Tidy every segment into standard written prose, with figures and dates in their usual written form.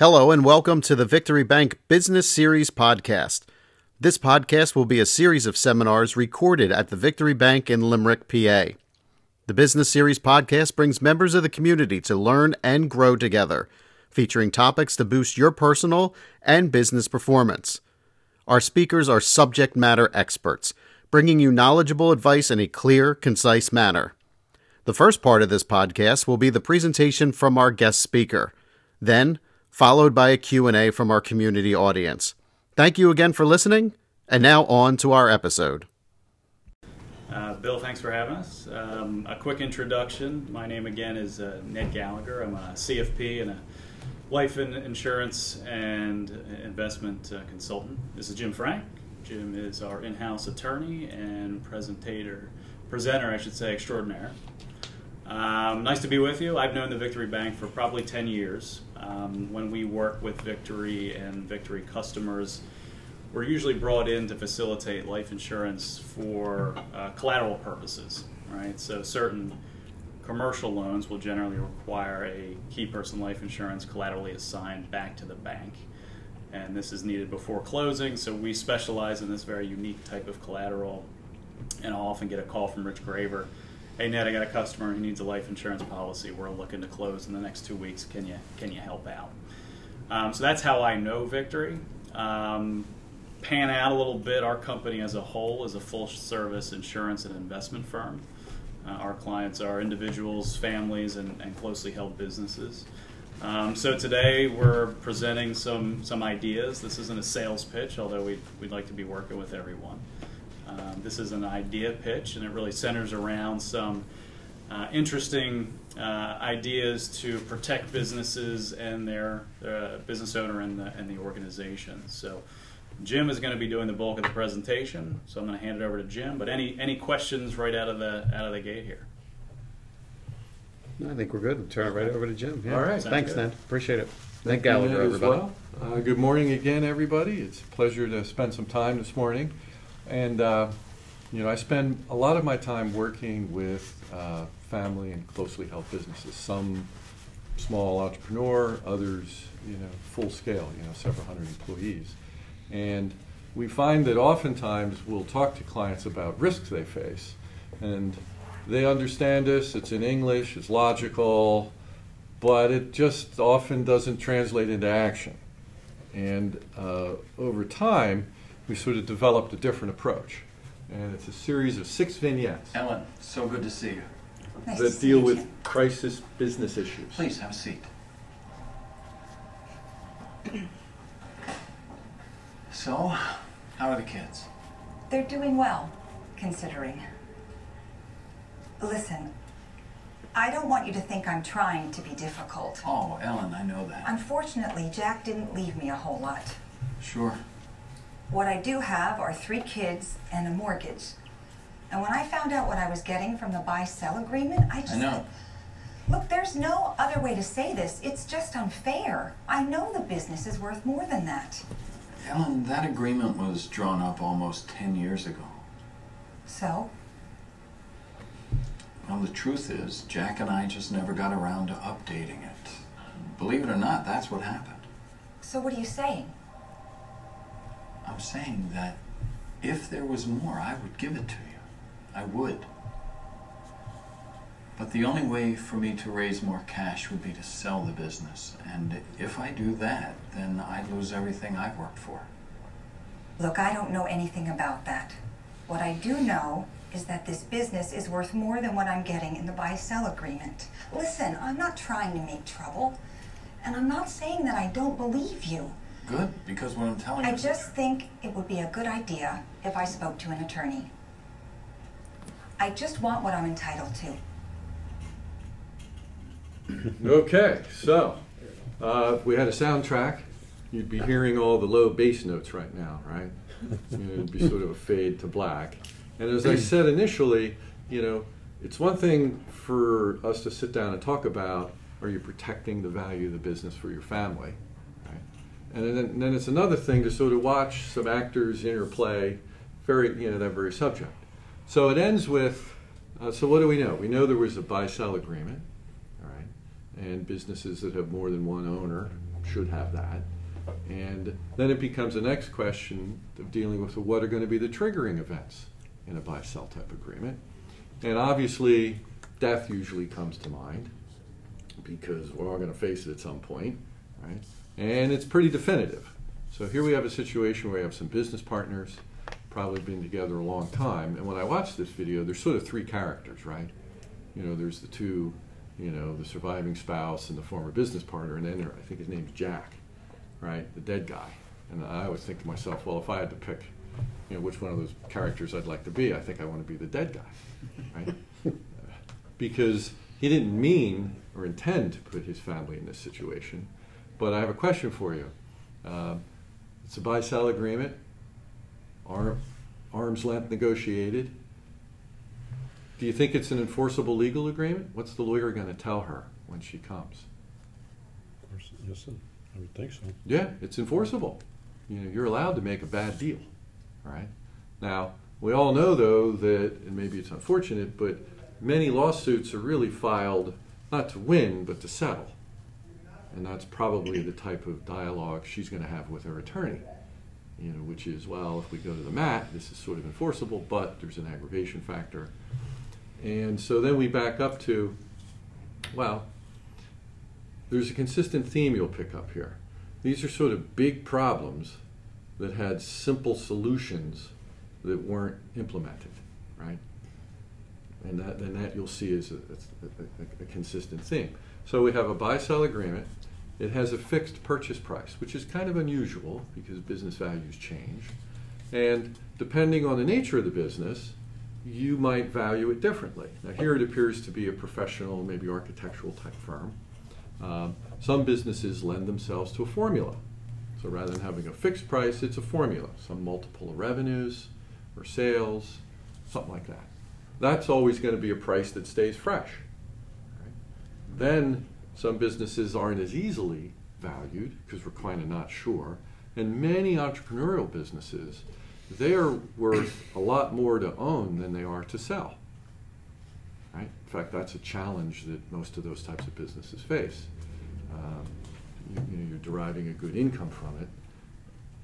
Hello and welcome to the Victory Bank Business Series podcast. This podcast will be a series of seminars recorded at the Victory Bank in Limerick, PA. The Business Series podcast brings members of the community to learn and grow together, featuring topics to boost your personal and business performance. Our speakers are subject matter experts, bringing you knowledgeable advice in a clear, concise manner. The first part of this podcast will be the presentation from our guest speaker. Then, followed by a Q&A from our community audience. Thank you again for listening, and now on to our episode. Bill, thanks for having us. A quick introduction. My name again is Ned Gallagher. I'm a CFP and a life and insurance and investment consultant. This is Jim Frank. Jim is our in-house attorney and presenter extraordinaire. Nice to be with you. I've known the Victory Bank for probably 10 years. When we work with Victory and Victory customers, we're usually brought in to facilitate life insurance for collateral purposes, right? So certain commercial loans will generally require a key person life insurance collaterally assigned back to the bank. And this is needed before closing, so we specialize in this very unique type of collateral. And I'll often get a call from Rich Graver. Hey Ned, I got a customer who needs a life insurance policy. We're looking to close in the next 2 weeks. Can you help out? So that's how I know Victory. Pan out a little bit, our company as a whole is a full-service insurance and investment firm. Our clients are individuals, families, and closely held businesses. So today we're presenting some ideas. This isn't a sales pitch, although we'd like to be working with everyone. This is an idea pitch, and it really centers around some interesting ideas to protect businesses and their business owner and the organization. So Jim is going to be doing the bulk of the presentation, so I'm going to hand it over to Jim. But any questions right out of the gate here? No, I think we're good. We'll turn it right over to Jim. Yeah. All right. Thanks, Ned. Appreciate it. Thank Gallagher, everybody. Well. Good morning again, everybody. It's a pleasure to spend some time this morning. And, I spend a lot of my time working with family and closely held businesses, some small entrepreneur, others, full scale, several hundred employees. And we find that oftentimes we'll talk to clients about risks they face. And they understand us, it's in English, it's logical, but it just often doesn't translate into action. And over time, we sort of developed a different approach, and it's a series of 6 vignettes. Ellen, so good to see you. Nice that deal with crisis business issues. Please have a seat. So, how are the kids? They're doing well, considering. Listen, I don't want you to think I'm trying to be difficult. Oh, Ellen, I know that. Unfortunately, Jack didn't leave me a whole lot. Sure. What I do have are 3 kids and a mortgage. And when I found out what I was getting from the buy-sell agreement, I just said, look, there's no other way to say this. It's just unfair. I know the business is worth more than that. Ellen, that agreement was drawn up almost 10 years ago. So? Well, the truth is, Jack and I just never got around to updating it. Believe it or not, that's what happened. So what are you saying? I'm saying that if there was more, I would give it to you. I would. But the only way for me to raise more cash would be to sell the business. And if I do that, then I lose everything I've worked for. Look, I don't know anything about that. What I do know is that this business is worth more than what I'm getting in the buy-sell agreement. Listen, I'm not trying to make trouble. And I'm not saying that I don't believe you. Good, because what I'm telling you... I just think it would be a good idea if I spoke to an attorney. I just want what I'm entitled to. Okay, so if we had a soundtrack, you'd be hearing all the low bass notes right now, right? It'd be sort of a fade to black. And as I said initially, it's one thing for us to sit down and talk about, are you protecting the value of the business for your family? And then it's another thing to sort of watch some actors interplay, that very subject. So it ends with, so what do we know? We know there was a buy-sell agreement, all right? And businesses that have more than one owner should have that. And then it becomes the next question of dealing with what are going to be the triggering events in a buy-sell type agreement. And obviously, death usually comes to mind because we're all going to face it at some point, right? And it's pretty definitive. So here we have a situation where we have some business partners, probably been together a long time. And when I watched this video, there's sort of three characters, right? You know, there's the two, you know, the surviving spouse and the former business partner, and then there, I think his name's Jack, right, the dead guy. And I always think to myself, well, if I had to pick, you know, which one of those characters I'd like to be, I think I want to be the dead guy, right? Because he didn't mean or intend to put his family in this situation. But I have a question for you. It's a buy-sell agreement, arm's length negotiated. Do you think it's an enforceable legal agreement? What's the lawyer going to tell her when she comes? Yes, I would think so. Yeah, it's enforceable. You know, you're allowed to make a bad deal, right? Now, we all know, though, that, and maybe it's unfortunate, but many lawsuits are really filed not to win, but to settle. And that's probably the type of dialogue she's going to have with her attorney, you know, which is, well, if we go to the mat, this is sort of enforceable, but there's an aggravation factor. And so then we back up to, well, there's a consistent theme you'll pick up here. These are sort of big problems that had simple solutions that weren't implemented, right? And that you'll see is a consistent theme. So we have a buy-sell agreement. It has a fixed purchase price, which is kind of unusual because business values change. And depending on the nature of the business, you might value it differently. Now here it appears to be a professional, maybe architectural type firm. Some businesses lend themselves to a formula. So rather than having a fixed price, it's a formula. Some multiple of revenues or sales, something like that. That's always going to be a price that stays fresh. Right? Then some businesses aren't as easily valued because we're kind of not sure. And many entrepreneurial businesses, they are worth a lot more to own than they are to sell. Right? In fact, that's a challenge that most of those types of businesses face. You're deriving a good income from it,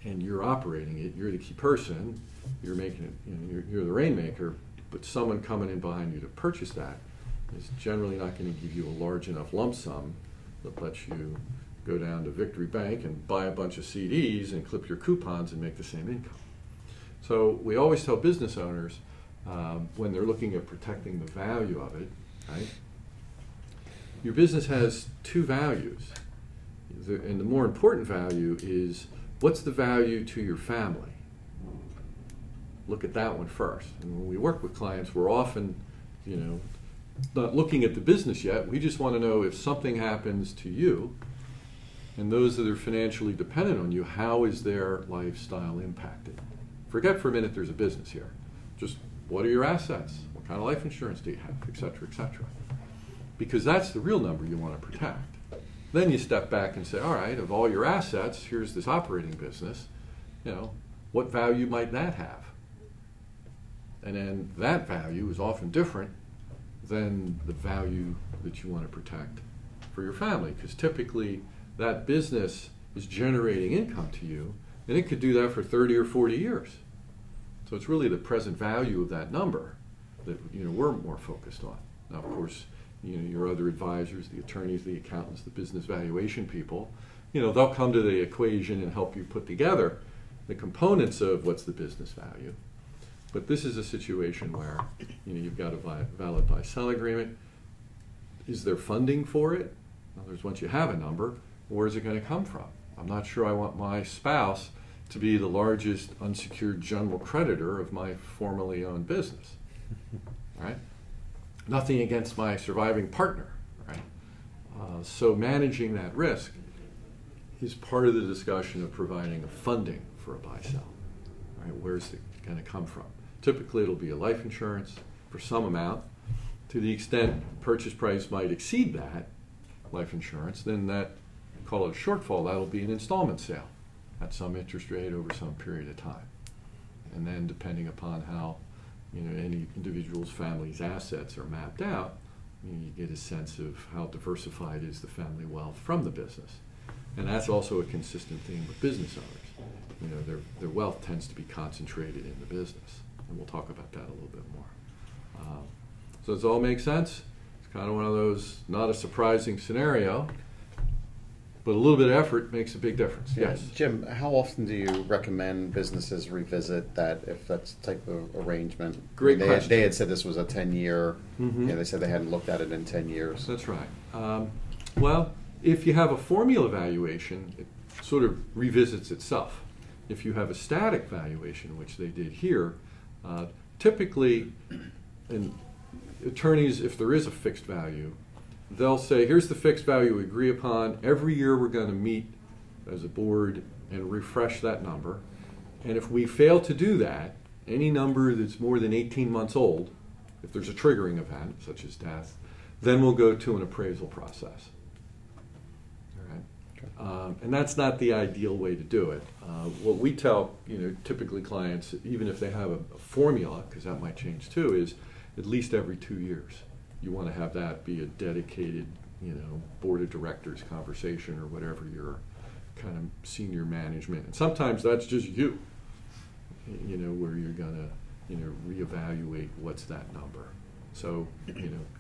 and you're operating it. You're the key person. You're making it. You know, you're the rainmaker. But someone coming in behind you to purchase that is generally not going to give you a large enough lump sum that lets you go down to Victory Bank and buy a bunch of CDs and clip your coupons and make the same income. So we always tell business owners when they're looking at protecting the value of it, right? Your business has two values, and the more important value is what's the value to your family. Look at that one first. And when we work with clients, we're often, you know, not looking at the business yet. We just want to know if something happens to you and those that are financially dependent on you, how is their lifestyle impacted? Forget for a minute there's a business here. Just what are your assets? What kind of life insurance do you have, et cetera, et cetera? Because that's the real number you want to protect. Then you step back and say, all right, of all your assets, here's this operating business. You know, what value might that have? And then that value is often different than the value that you want to protect for your family, because typically that business is generating income to you, and it could do that for 30 or 40 years. So it's really the present value of that number that, you know, we're more focused on. Now, of course, you know, your other advisors, the attorneys, the accountants, the business valuation people, you know, they'll come to the equation and help you put together the components of what's the business value. But this is a situation where, you know, you've got a valid buy-sell agreement. Is there funding for it? In other words, once you have a number, where is it going to come from? I'm not sure I want my spouse to be the largest unsecured general creditor of my formerly owned business, right? Nothing against my surviving partner, right? So managing that risk is part of the discussion of providing a funding for a buy-sell, right? Where's it going to come from? Typically, it'll be a life insurance for some amount. To the extent purchase price might exceed that life insurance, then that, call it a shortfall, that'll be an installment sale at some interest rate over some period of time. And then depending upon how, you know, any individual's family's assets are mapped out, you get a sense of how diversified is the family wealth from the business. And that's also a consistent theme with business owners. You know, their wealth tends to be concentrated in the business. And we'll talk about that a little bit more. So does it all make sense? It's kind of one of those, not a surprising scenario, but a little bit of effort makes a big difference. Yeah. Yes. Jim, how often do you recommend businesses revisit that, if that's the type of arrangement? Great question. They had said this was a 10-year, you know, they said they hadn't looked at it in 10 years. That's right. Well, if you have a formula valuation, it sort of revisits itself. If you have a static valuation, which they did here, typically, and attorneys, if there is a fixed value, they'll say, here's the fixed value we agree upon. Every year we're going to meet as a board and refresh that number. And if we fail to do that, any number that's more than 18 months old, if there's a triggering event, such as death, then we'll go to an appraisal process. And that's not the ideal way to do it. What we tell, typically clients, even if they have a formula, because that might change too, is at least every 2 years. You want to have that be a dedicated, board of directors conversation or whatever your kind of senior management. And sometimes that's just you, where you're going to, reevaluate what's that number. So,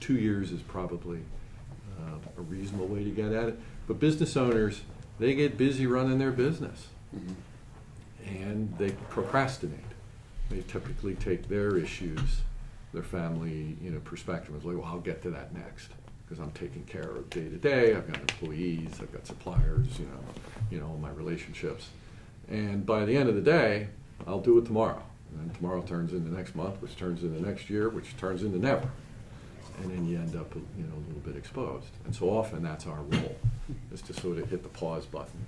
2 years is probably a reasonable way to get at it. But business owners, they get busy running their business, and they procrastinate. They typically take their issues, their family, perspective is like, well, I'll get to that next because I'm taking care of day to day. I've got employees, I've got suppliers, all my relationships. And by the end of the day, I'll do it tomorrow. And then tomorrow turns into next month, which turns into next year, which turns into never. And then you end up, a little bit exposed. And so often that's our role, is to sort of hit the pause button.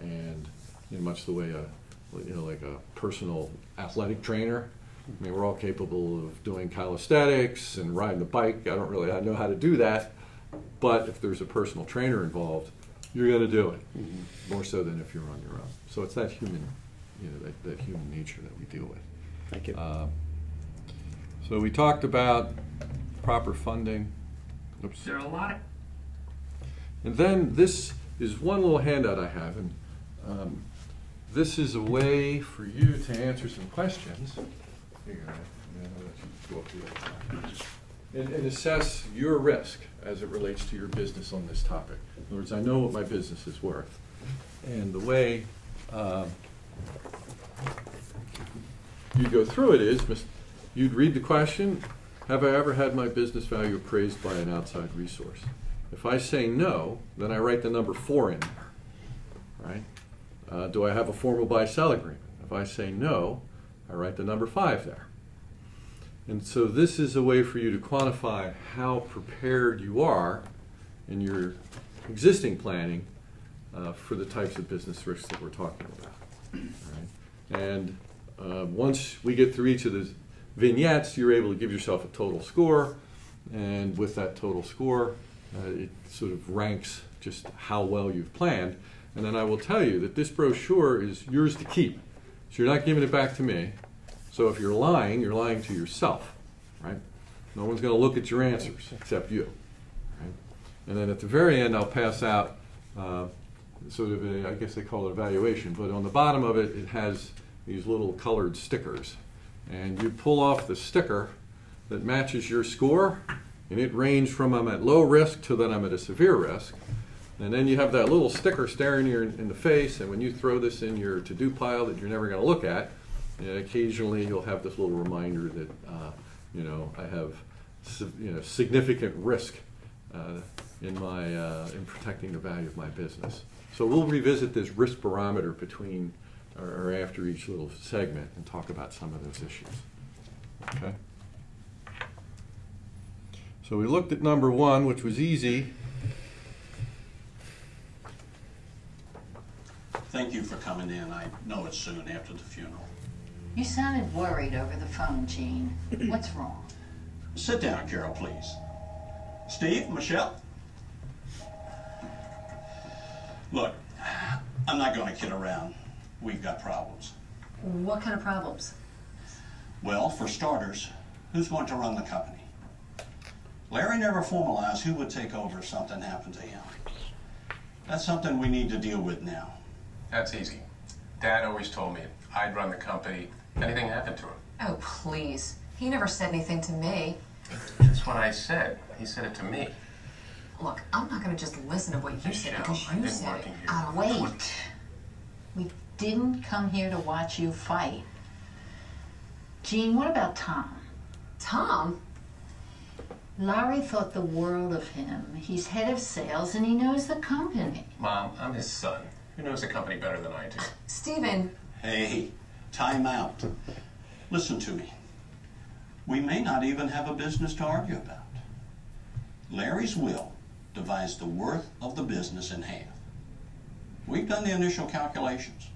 And much the way like a personal athletic trainer, we're all capable of doing calisthenics and riding the bike. I don't really know how to do that, but if there's a personal trainer involved, you're going to do it more so than if you're on your own. So it's that human, that human nature that we deal with. Thank you. So we talked about proper funding. Oops. There are a lot. And then this is one little handout I have, and this is a way for you to answer some questions and assess your risk as it relates to your business on this topic. In other words, I know what my business is worth, and the way you go through it is you'd read the question. Have I ever had my business value appraised by an outside resource? If I say no, then I write the number 4 in there, right? Do I have a formal buy-sell agreement? If I say no, I write the number 5 there. And so this is a way for you to quantify how prepared you are in your existing planning for the types of business risks that we're talking about. All right? And once we get through each of those vignettes, you're able to give yourself a total score, and with that total score, it sort of ranks just how well you've planned. And then I will tell you that this brochure is yours to keep. So you're not giving it back to me. So if you're lying to yourself, right? No one's going to look at your answers except you. Right? And then at the very end, I'll pass out sort of a, I guess they call it evaluation, but on the bottom of it, it has these little colored stickers. And you pull off the sticker that matches your score, and it ranged from I'm at low risk to then I'm at a severe risk. And then you have that little sticker staring you in the face, and when you throw this in your to-do pile that you're never going to look at, occasionally you'll have this little reminder that, I have significant risk in protecting the value of my business. So we'll revisit this risk barometer between or after each little segment and talk about some of those issues. Okay. So we looked at number 1, which was easy. Thank you for coming in. I know it's soon after the funeral. You sounded worried over the phone, Gene. What's wrong? Sit down, Carol, please. Steve, Michelle? Look, I'm not going to kid around. We've got problems. What kind of problems? Well, for starters, who's going to run the company? Larry never formalized who would take over if something happened to him. That's something we need to deal with now. That's easy. Dad always told me I'd run the company. Anything happened to him? Oh, please. He never said anything to me. That's what I said. He said it to me. Look, I'm not going to just listen to what you said because you said it. Wait. We didn't come here to watch you fight. Gene, what about Tom? Tom? Larry thought the world of him. He's head of sales and he knows the company. Mom, I'm his son. Who knows the company better than I do? Stephen. Hey, time out. Listen to me. We may not even have a business to argue about. Larry's will divides the worth of the business in half. We've done the initial calculations,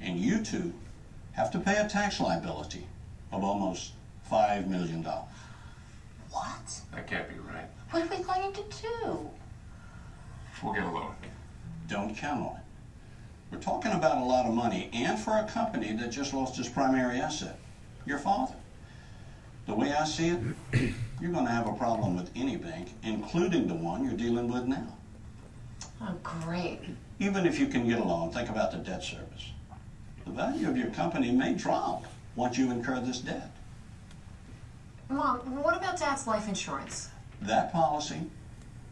and you two have to pay a tax liability of almost $5 million. What? That can't be right. What are we going to do? We'll get a loan. Don't count on it. We're talking about a lot of money, and for a company that just lost its primary asset, your father. The way I see it, you're going to have a problem with any bank, including the one you're dealing with now. Oh, great. Even if you can get a loan, think about the debt service. The value of your company may drop once you incur this debt. Mom, what about Dad's life insurance? That policy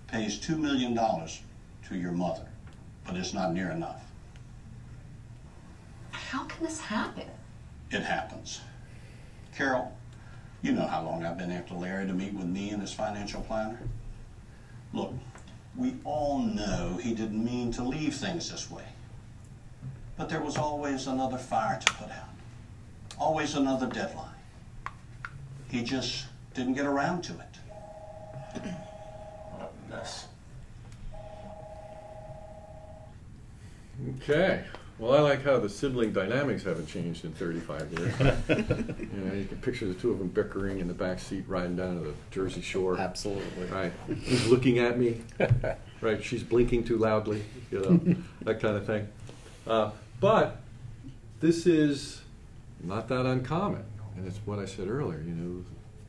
pays $2 million to your mother, but it's not near enough. How can this happen? It happens. Carol, you know how long I've been after Larry to meet with me and his financial planner. Look, we all know he didn't mean to leave things this way. But there was always another fire to put out. Always another deadline. He just didn't get around to it. What a mess. Okay. Well, I like how the sibling dynamics haven't changed in 35 years. You know, you can picture the two of them bickering in the back seat, riding down to the Jersey Shore. Absolutely. Right. He's looking at me. Right. She's blinking too loudly. You know, that kind of thing. But this is not that uncommon, and it's what I said earlier. You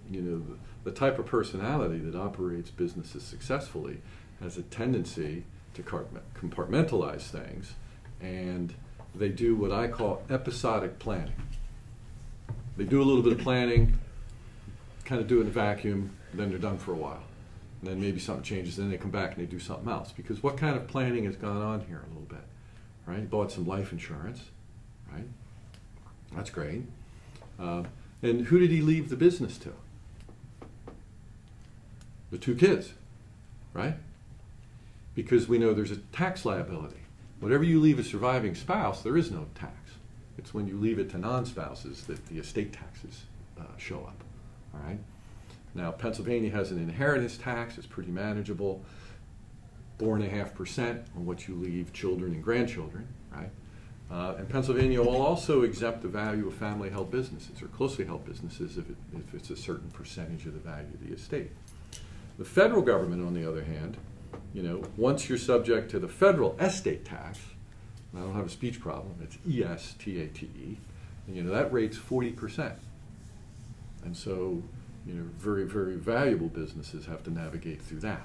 know, the type of personality that operates businesses successfully has a tendency to compartmentalize things. And they do what I call episodic planning. They do a little bit of planning, kind of do it in a vacuum, then they're done for a while. And then maybe something changes, then they come back and they do something else. Because what kind of planning has gone on here a little bit? Right? You bought some life insurance, right? That's great. And who did he leave the business to? The two kids, right? Because we know there's a tax liability. Whatever you leave a surviving spouse, there is no tax. It's when you leave it to non-spouses that the estate taxes show up, all right? Now, Pennsylvania has an inheritance tax. It's pretty manageable, 4.5% on what you leave children and grandchildren, right? And Pennsylvania will also exempt the value of family-held businesses or closely held businesses if it's a certain percentage of the value of the estate. The federal government, on the other hand, you know, once you're subject to the federal estate tax, I don't have a speech problem, it's E-S-T-A-T-E, and you know, that rate's 40%. And so, you know, very, very valuable businesses have to navigate through that,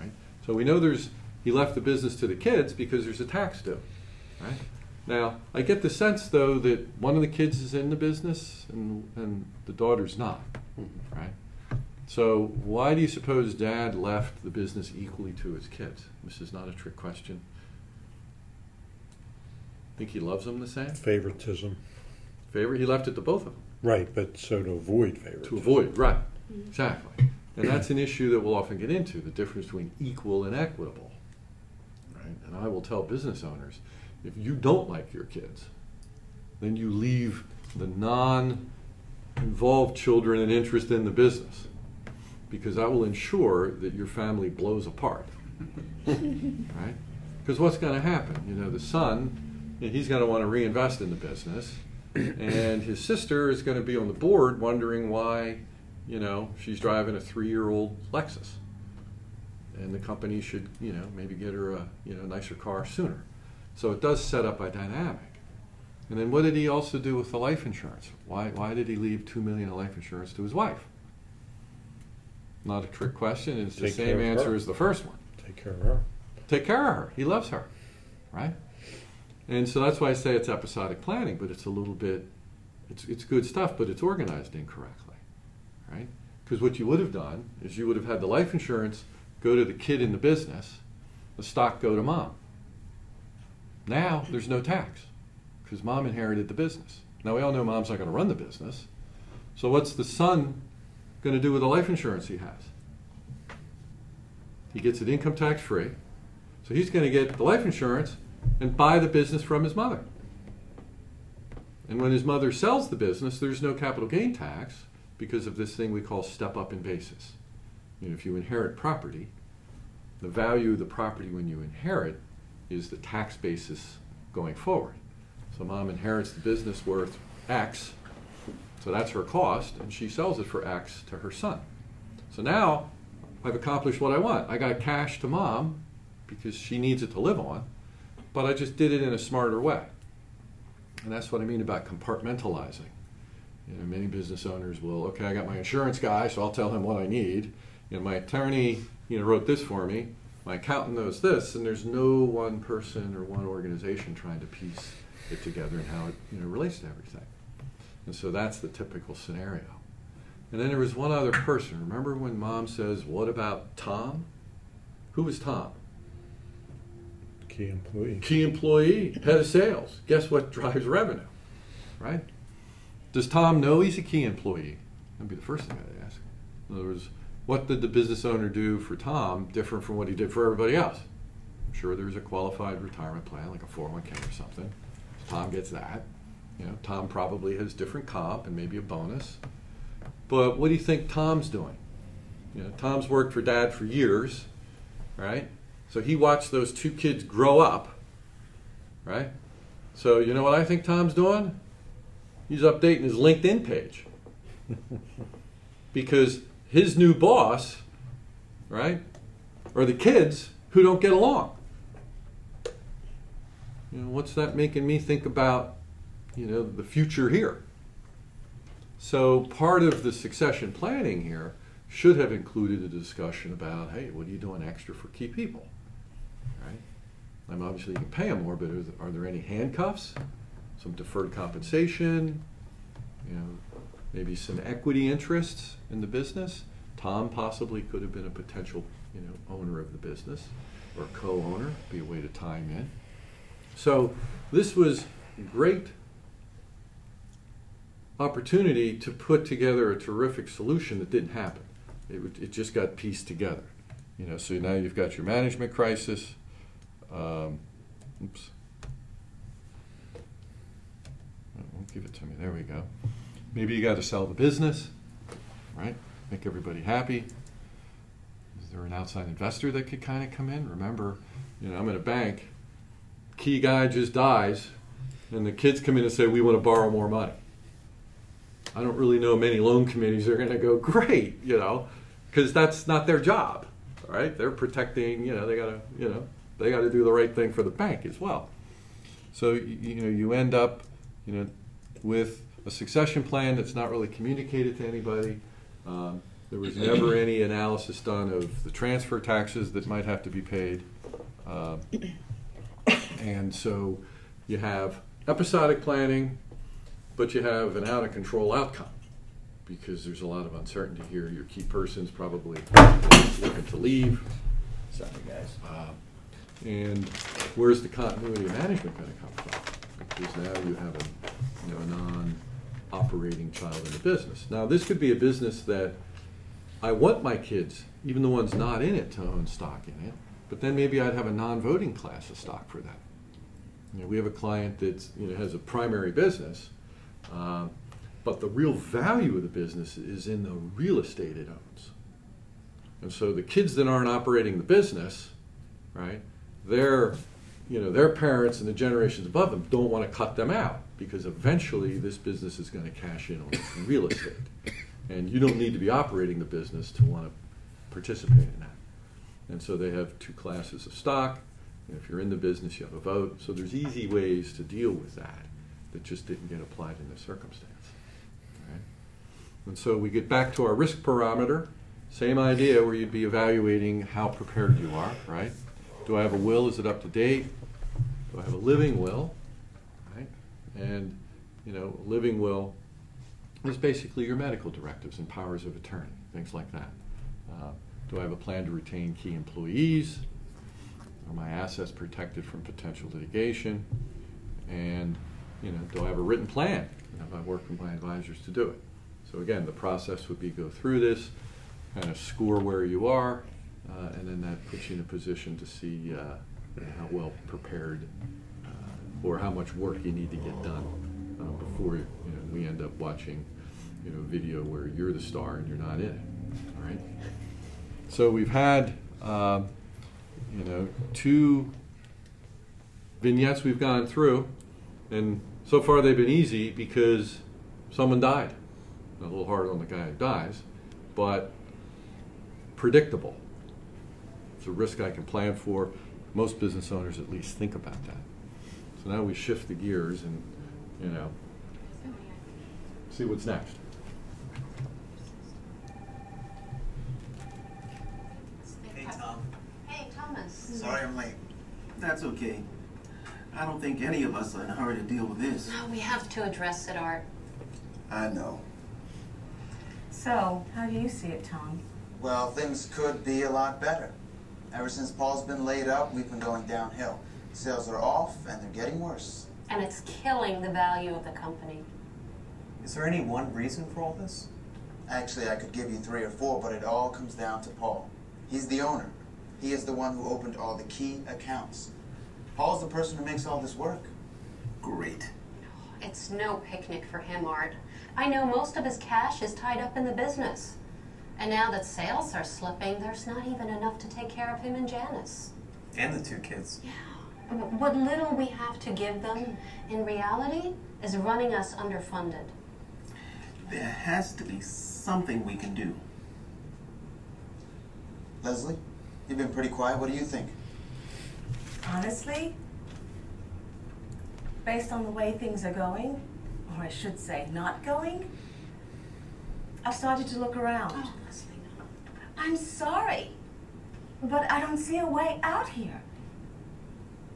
right? So we know he left the business to the kids because there's a tax due, right? Now, I get the sense, though, that one of the kids is in the business and the daughter's not, right? So why do you suppose Dad left the business equally to his kids? This is not a trick question. Think he loves them the same? Favoritism. He left it to both of them. Right, but so to avoid favoritism. To avoid, right, exactly. And that's an issue that we'll often get into, the difference between equal and equitable. Right? And I will tell business owners, if you don't like your kids, then you leave the non-involved children an interest in the business, because that will ensure that your family blows apart, right? Because what's going to happen? You know, the son, he's going to want to reinvest in the business, and his sister is going to be on the board wondering why, you know, she's driving a 3-year-old Lexus, and the company should, you know, maybe get her a, you know, nicer car sooner. So it does set up a dynamic. And then what did he also do with the life insurance? Why did he leave $2 million in life insurance to his wife? Not a trick question. It's the same answer as the first one. Take care of her. take care of her. He loves her, right? And so that's why I say it's episodic planning, but it's a little bit, it's good stuff, but it's organized incorrectly, right? Because what you would have done is you would have had the life insurance go to the kid in the business, the stock go to mom. Now there's no tax because mom inherited the business. Now we all know mom's not going to run the business. So what's the son going to do with the life insurance he has? He gets it income tax free. So he's going to get the life insurance and buy the business from his mother. And when his mother sells the business, there's no capital gain tax because of this thing we call step up in basis. You know, if you inherit property, the value of the property when you inherit is the tax basis going forward. So mom inherits the business worth X, so that's her cost, and she sells it for X to her son. So now I've accomplished what I want. I got cash to mom because she needs it to live on, but I just did it in a smarter way. And that's what I mean about compartmentalizing. You know, many business owners will, okay, I got my insurance guy, so I'll tell him what I need. And my attorney, you know, wrote this for me. My accountant knows this, and there's no one person or one organization trying to piece it together and how it, you know, relates to everything. And so that's the typical scenario. And then there was one other person. Remember when mom says, what about Tom? Who was Tom? Key employee. Key employee, head of sales. Guess what drives revenue, right? Does Tom know he's a key employee? That'd be the first thing I'd ask. In other words, what did the business owner do for Tom different from what he did for everybody else? I'm sure there's a qualified retirement plan, like a 401K or something. So Tom gets that. You know, Tom probably has different comp and maybe a bonus. But what do you think Tom's doing? You know, Tom's worked for Dad for years, right? So he watched those two kids grow up, right? So you know what I think Tom's doing? He's updating his LinkedIn page. Because his new boss, right, or the kids who don't get along. You know, what's that making me think about, you know, the future here? So part of the succession planning here should have included a discussion about, hey, what are you doing extra for key people, right? I'm obviously, you can pay them more, but are there any handcuffs? Some deferred compensation, you know, maybe some equity interests in the business. Tom possibly could have been a potential, you know, owner of the business or co-owner, be a way to tie him in. So this was a great opportunity to put together a terrific solution that didn't happen. It just got pieced together. You know, so now you've got your management crisis. Oops. It won't give it to me. There we go. Maybe you got to sell the business, right? Make everybody happy. Is there an outside investor that could kind of come in? Remember, you know, I'm at a bank, key guy just dies, and the kids come in and say, we want to borrow more money. I don't really know many loan committees that are going to go, great, you know, because that's not their job, right? They're protecting, you know, they got to do the right thing for the bank as well. So, you know, you end up, you know, with a succession plan that's not really communicated to anybody. There was never any analysis done of the transfer taxes that might have to be paid. And so you have episodic planning, but you have an out-of-control outcome because there's a lot of uncertainty here. Your key person's probably looking to leave. Sorry, guys. And where's the continuity of management going to come from? Because now you have a, you know, a non-operating child in the business. Now, this could be a business that I want my kids, even the ones not in it, to own stock in it, but then maybe I'd have a non-voting class of stock for them. You know, we have a client that, you know, has a primary business, but the real value of the business is in the real estate it owns. And so the kids that aren't operating the business, right, they're, you know, their parents and the generations above them don't want to cut them out because eventually this business is going to cash in on real estate. And you don't need to be operating the business to want to participate in that. And so they have two classes of stock. And if you're in the business, you have a vote. So there's easy ways to deal with that that just didn't get applied in this circumstance. All right? And so we get back to our risk parameter. Same idea where you'd be evaluating how prepared you are, right? Do I have a will? Is it up to date? Do I have a living will? Right? And, you know, a living will is basically your medical directives and powers of attorney, things like that. Do I have a plan to retain key employees? Are my assets protected from potential litigation? And, you know, do I have a written plan? You know, I work with my advisors to do it. So again, the process would be go through this, kind of score where you are, and then that puts you in a position to see how well prepared or how much work you need to get done before we end up watching a video where you're the star and you're not in it. All right. So we've had two vignettes we've gone through, and so far they've been easy because someone died. A little hard on the guy who dies, but predictable. It's a risk I can plan for. Most business owners at least think about that. So now we shift the gears and, see what's next. Hey, Tom. Hey, Thomas. Sorry I'm late. That's okay. I don't think any of us are in a hurry to deal with this. No, we have to address it, Art. I know. So, how do you see it, Tom? Well, things could be a lot better. Ever since Paul's been laid up, we've been going downhill. Sales are off, and they're getting worse. And it's killing the value of the company. Is there any one reason for all this? Actually, I could give you 3 or 4, but it all comes down to Paul. He's the owner. He is the one who opened all the key accounts. Paul's the person who makes all this work. Great. It's no picnic for him, Art. I know most of his cash is tied up in the business. And now that sales are slipping, there's not even enough to take care of him and Janice. And the 2 kids. Yeah. What little we have to give them, in reality, is running us underfunded. There has to be something we can do. Leslie, you've been pretty quiet. What do you think? Honestly, based on the way things are going, or I should say not going, I've started to look around. Oh, Leslie, no. I'm sorry, but I don't see a way out here.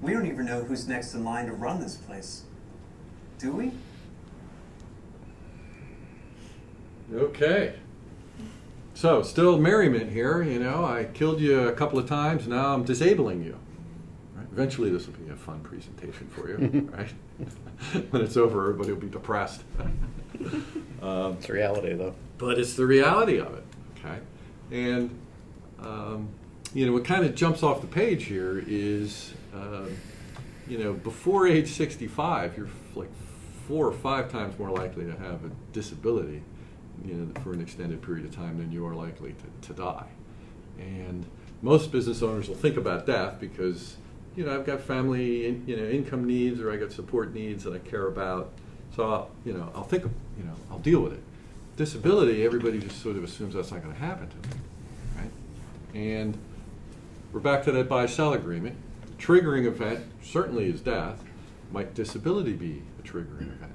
We don't even know who's next in line to run this place, do we? Okay. So, still merriment here, I killed you a couple of times, now I'm disabling you. Right? Eventually this will be a fun presentation for you, right? When it's over, everybody will be depressed. It's reality, though. But it's the reality of it, okay? And, what kind of jumps off the page here is... before age 65, you're like 4 or 5 times more likely to have a disability, for an extended period of time than you are likely to die. And most business owners will think about death because, I've got family, income needs, or I got support needs that I care about. So, I'll think, I'll deal with it. Disability, everybody just sort of assumes that's not going to happen to them, right? And we're back to that buy-sell agreement. Triggering event certainly is death. Might disability be a triggering event?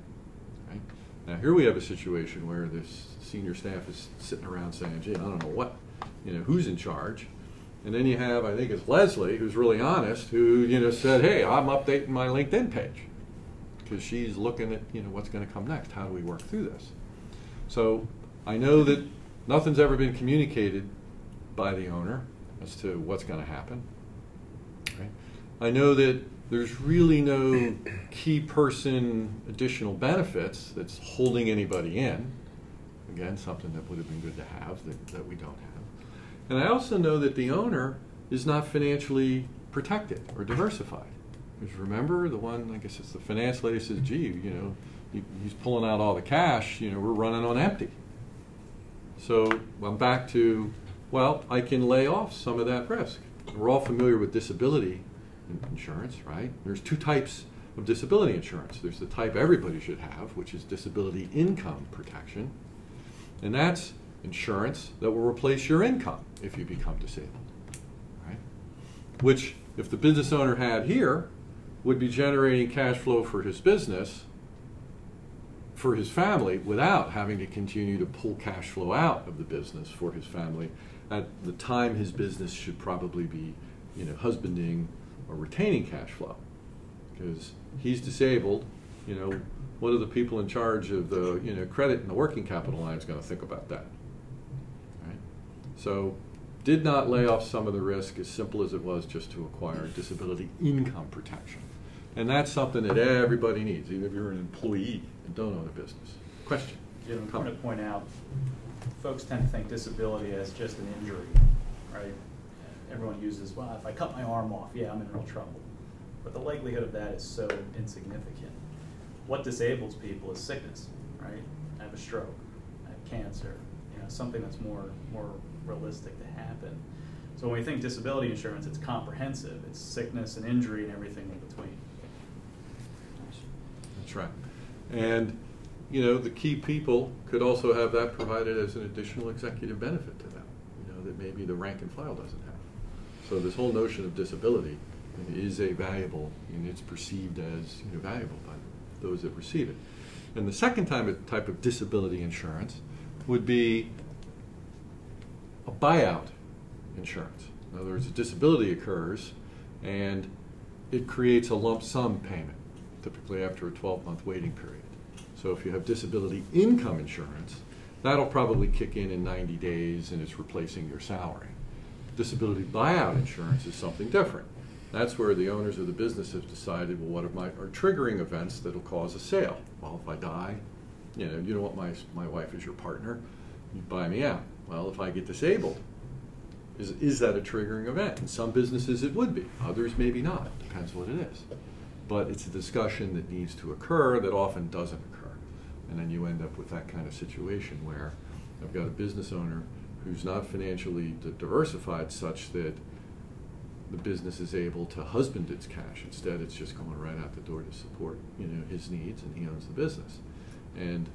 Right? Now here we have a situation where this senior staff is sitting around saying, gee, I don't know what, who's in charge? And then you have, I think it's Leslie, who's really honest, who, said, hey, I'm updating my LinkedIn page. Because she's looking at, what's going to come next. How do we work through this? So I know that nothing's ever been communicated by the owner as to what's going to happen. I know that there's really no key person additional benefits that's holding anybody in. Again, something that would have been good to have that we don't have. And I also know that the owner is not financially protected or diversified. Because remember, the one, I guess it's the finance lady says, gee, he's pulling out all the cash, we're running on empty. So I'm back to, well, I can lay off some of that risk. We're all familiar with disability insurance, right? There's 2 types of disability insurance. There's the type everybody should have, which is disability income protection, and that's insurance that will replace your income if you become disabled, right? Which, if the business owner had here, would be generating cash flow for his business, for his family, without having to continue to pull cash flow out of the business for his family at the time his business should probably be husbanding or retaining cash flow, because he's disabled. What are the people in charge of the credit and the working capital line is going to think about that? Right? So did not lay off some of the risk, as simple as it was just to acquire disability income protection. And that's something that everybody needs, even if you're an employee and don't own a business. Question? Jim, I'm going to point out, folks tend to think disability as just an injury, right? Everyone uses, well, if I cut my arm off, yeah, I'm in real trouble. But the likelihood of that is so insignificant. What disables people is sickness, right? I have a stroke, I have cancer, something that's more realistic to happen. So when we think disability insurance, it's comprehensive. It's sickness and injury and everything in between. That's right. And the key people could also have that provided as an additional executive benefit to them, that maybe the rank and file doesn't have. So this whole notion of disability is a valuable, and it's perceived as valuable by those that receive it. And the second type of disability insurance would be a buyout insurance. In other words, a disability occurs and it creates a lump sum payment, typically after a 12-month waiting period. So if you have disability income insurance, that'll probably kick in 90 days and it's replacing your salary. Disability buyout insurance is something different. That's where the owners of the business have decided, well, what if are triggering events that'll cause a sale? Well, if I die, you don't want my wife as your partner, you buy me out. Well, if I get disabled, is that a triggering event? In some businesses it would be, others maybe not, depends what it is. But it's a discussion that needs to occur that often doesn't occur. And then you end up with that kind of situation where I've got a business owner who's not financially diversified such that the business is able to husband its cash. Instead, it's just going right out the door to support his needs, and he owns the business. And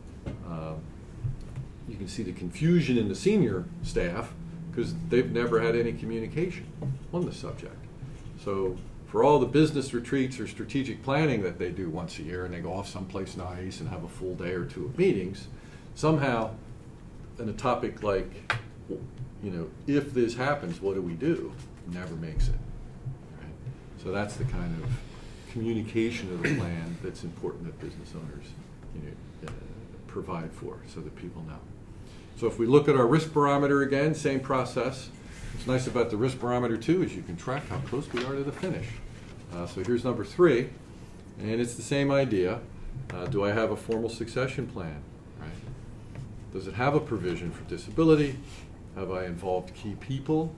you can see the confusion in the senior staff because they've never had any communication on the subject. So for all the business retreats or strategic planning that they do once a year, and they go off someplace nice and have a full day or two of meetings, somehow in a topic like, if this happens, what do we do? Never makes it. Right? So that's the kind of communication of the plan that's important that business owners provide for, so that people know. So if we look at our risk barometer again, same process. What's nice about the risk barometer too is you can track how close we are to the finish. So here's number 3, and it's the same idea. Do I have a formal succession plan? Right? Does it have a provision for disability? Have I involved key people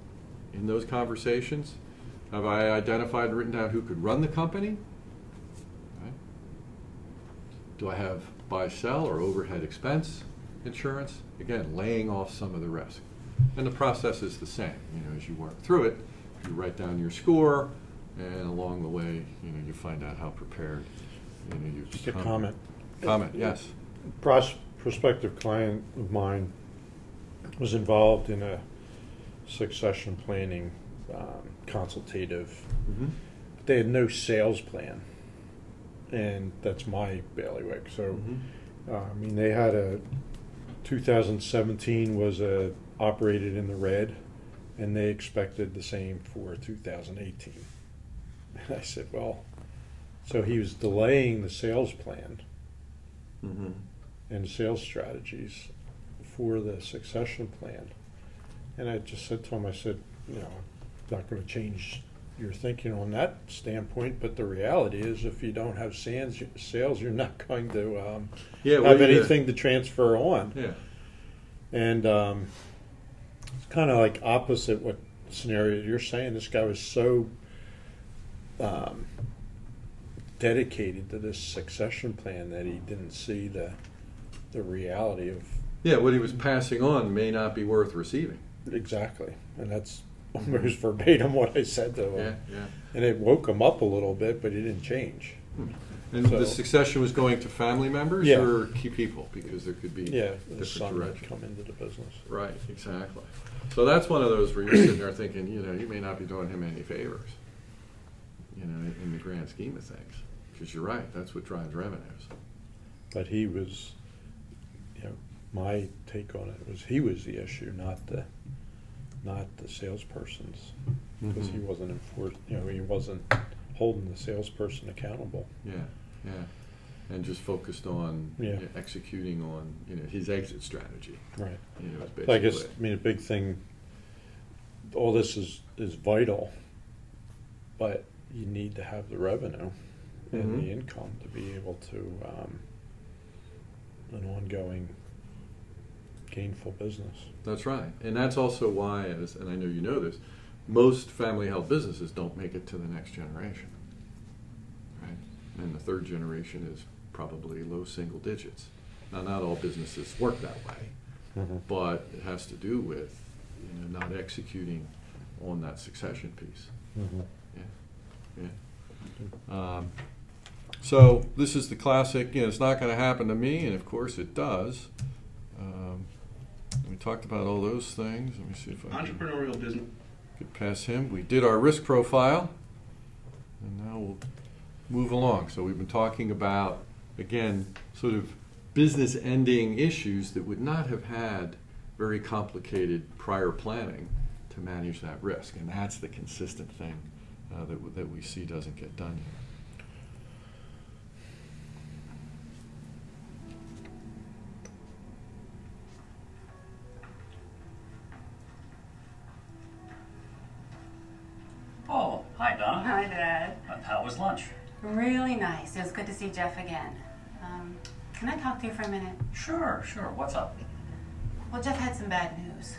in those conversations? Have I identified and written down who could run the company? Right? Do I have buy, sell, or overhead expense insurance? Again, laying off some of the risk. And the process is the same. As you work through it, you write down your score, and along the way, you find out how prepared you've become. Just a comment. Comment, yes. Prospective client of mine was involved in a succession planning consultative. Mm-hmm. But they had no sales plan, and that's my bailiwick. So, mm-hmm. I mean, they had 2017 was operated in the red, and they expected the same for 2018. And I said, well, so he was delaying the sales plan, mm-hmm. and sales strategies for the succession plan. And I just said to him, I said, I'm not going to change your thinking on that standpoint, but the reality is if you don't have sales, you're not going to have anything to transfer on. Yeah. And it's kind of like opposite what scenario you're saying. This guy was so dedicated to this succession plan that he didn't see the reality of... Yeah, what he was passing on may not be worth receiving. Exactly, and that's almost verbatim what I said to him. Yeah, yeah. And it woke him up a little bit, but he didn't change. And so, the succession was going to family members, yeah. or key people, because there could be different son directions come into the business. Right, exactly. So that's one of those where you're sitting there thinking, you may not be doing him any favors, in the grand scheme of things, because you're right, that's what drives revenues. But he was, my take on it was he was the issue, not the not the salesperson's, because he wasn't enforced. You know, he wasn't holding the salesperson accountable. Yeah, yeah, and just focused on executing on his exit strategy. Right. I guess a big thing. All this is vital, but you need to have the revenue and the income to be able to an ongoing gainful business. That's right, and that's also why, and I know you know this, most family-held businesses don't make it to the next generation, right? And the third generation is probably low single digits. Now, not all businesses work that way, but it has to do with not executing on that succession piece. So this is the classic, it's not going to happen to me, and of course it does. We talked about all those things. Let me see if I can entrepreneurial business. Get past him. We did our risk profile, and now we'll move along. So we've been talking about, again, sort of business-ending issues that would not have had very complicated prior planning to manage that risk, and that's the consistent thing that we see doesn't get done here. Oh, hi, Donna. Hi, Dad. How was lunch? Really nice. It was good to see Jeff again. Can I talk to you for a minute? Sure, sure. What's up? Well, Jeff had some bad news.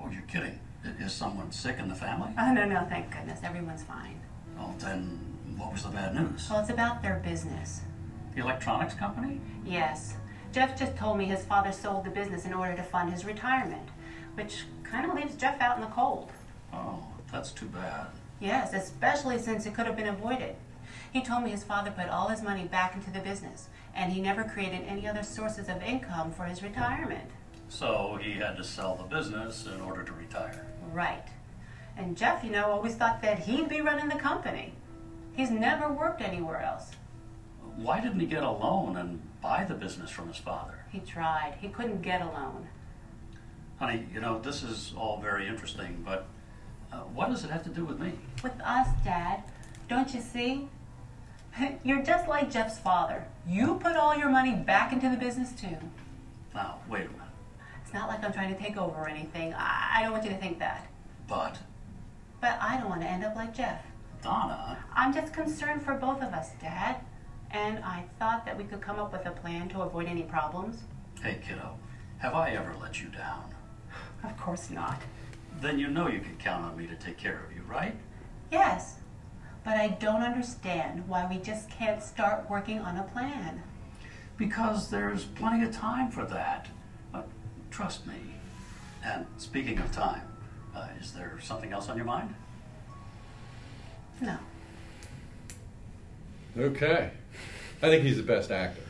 Oh, you're kidding. Is someone sick in the family? Oh, no, no, thank goodness. Everyone's fine. Well, then what was the bad news? Well, it's about their business. The electronics company? Yes. Jeff just told me his father sold the business in order to fund his retirement, which kind of leaves Jeff out in the cold. Oh, that's too bad. Yes, especially since it could have been avoided. He told me his father put all his money back into the business, and he never created any other sources of income for his retirement. So he had to sell the business in order to retire. Right. And Jeff, always thought that he'd be running the company. He's never worked anywhere else. Why didn't he get a loan and buy the business from his father? He tried. He couldn't get a loan. Honey, this is all very interesting, but what does it have to do with me? With us, Dad. Don't you see? You're just like Jeff's father. You put all your money back into the business, too. Now, wait a minute. It's not like I'm trying to take over or anything. I don't want you to think that. But I don't want to end up like Jeff. Donna? I'm just concerned for both of us, Dad. And I thought that we could come up with a plan to avoid any problems. Hey, kiddo, have I ever let you down? Of course not. Then you can count on me to take care of you, right? Yes, but I don't understand why we just can't start working on a plan. Because there's plenty of time for that. Trust me. And speaking of time, is there something else on your mind? No. Okay. I think he's the best actor.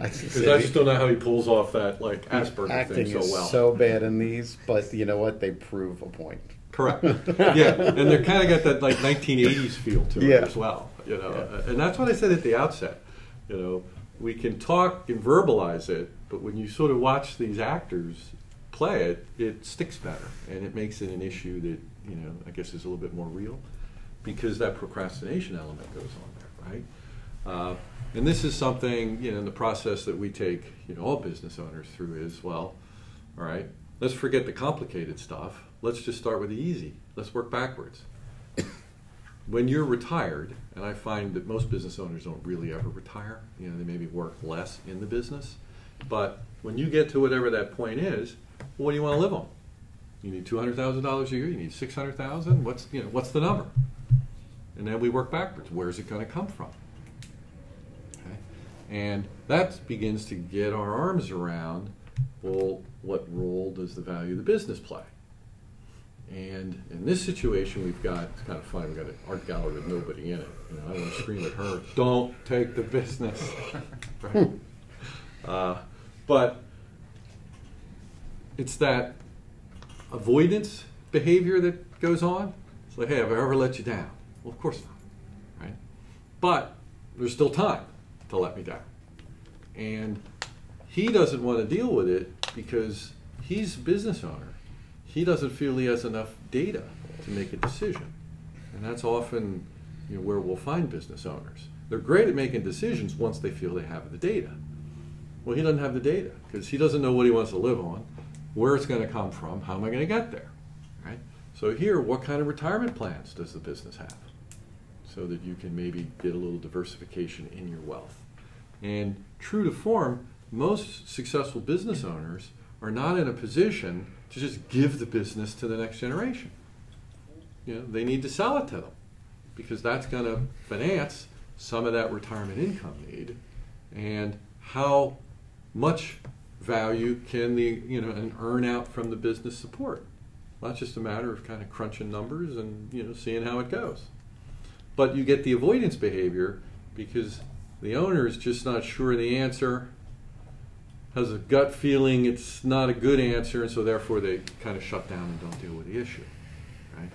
Because I just don't know how he pulls off that Asperger thing so well. Acting is so bad in these, but you know what? They prove a point. Correct. Yeah, and they're kind of got that 1980s feel to it as well. And that's what I said at the outset. We can talk and verbalize it, but when you sort of watch these actors play it, it sticks better, and it makes it an issue that I guess is a little bit more real, because that procrastination element goes on there, right? And this is something in the process that we take all business owners through is, well, all right, let's forget the complicated stuff. Let's just start with the easy. Let's work backwards. When you're retired, and I find that most business owners don't really ever retire. They maybe work less in the business. But when you get to whatever that point is, well, what do you want to live on? You need $200,000 a year. You need $600,000. What's the number? And then we work backwards. Where's it going to come from? Okay, and that begins to get our arms around. Well, what role does the value of the business play? And in this situation, we've got, it's kind of funny, we've got an art gallery with nobody in it. I want to scream at her, don't take the business. Right. But it's that avoidance behavior that goes on. It's like, hey, have I ever let you down? Well, of course not, right? But there's still time to let me down. And he doesn't want to deal with it because he's a business owner. he doesn't feel he has enough data to make a decision. And that's often where we'll find business owners. They're great at making decisions once they feel they have the data. Well, he doesn't have the data because he doesn't know what he wants to live on, where it's going to come from, how am I going to get there, right? So here, what kind of retirement plans does the business have so that you can maybe get a little diversification in your wealth? And true to form, most successful business owners are not in a position to just give the business to the next generation. They need to sell it to them because that's going to finance some of that retirement income need. And how much value can the an earn out from the business support? Well, that's just a matter of kind of crunching numbers and seeing how it goes. But you get the avoidance behavior because the owner is just not sure of the answer, has a gut feeling it's not a good answer, and so therefore they kind of shut down and don't deal with the issue, right?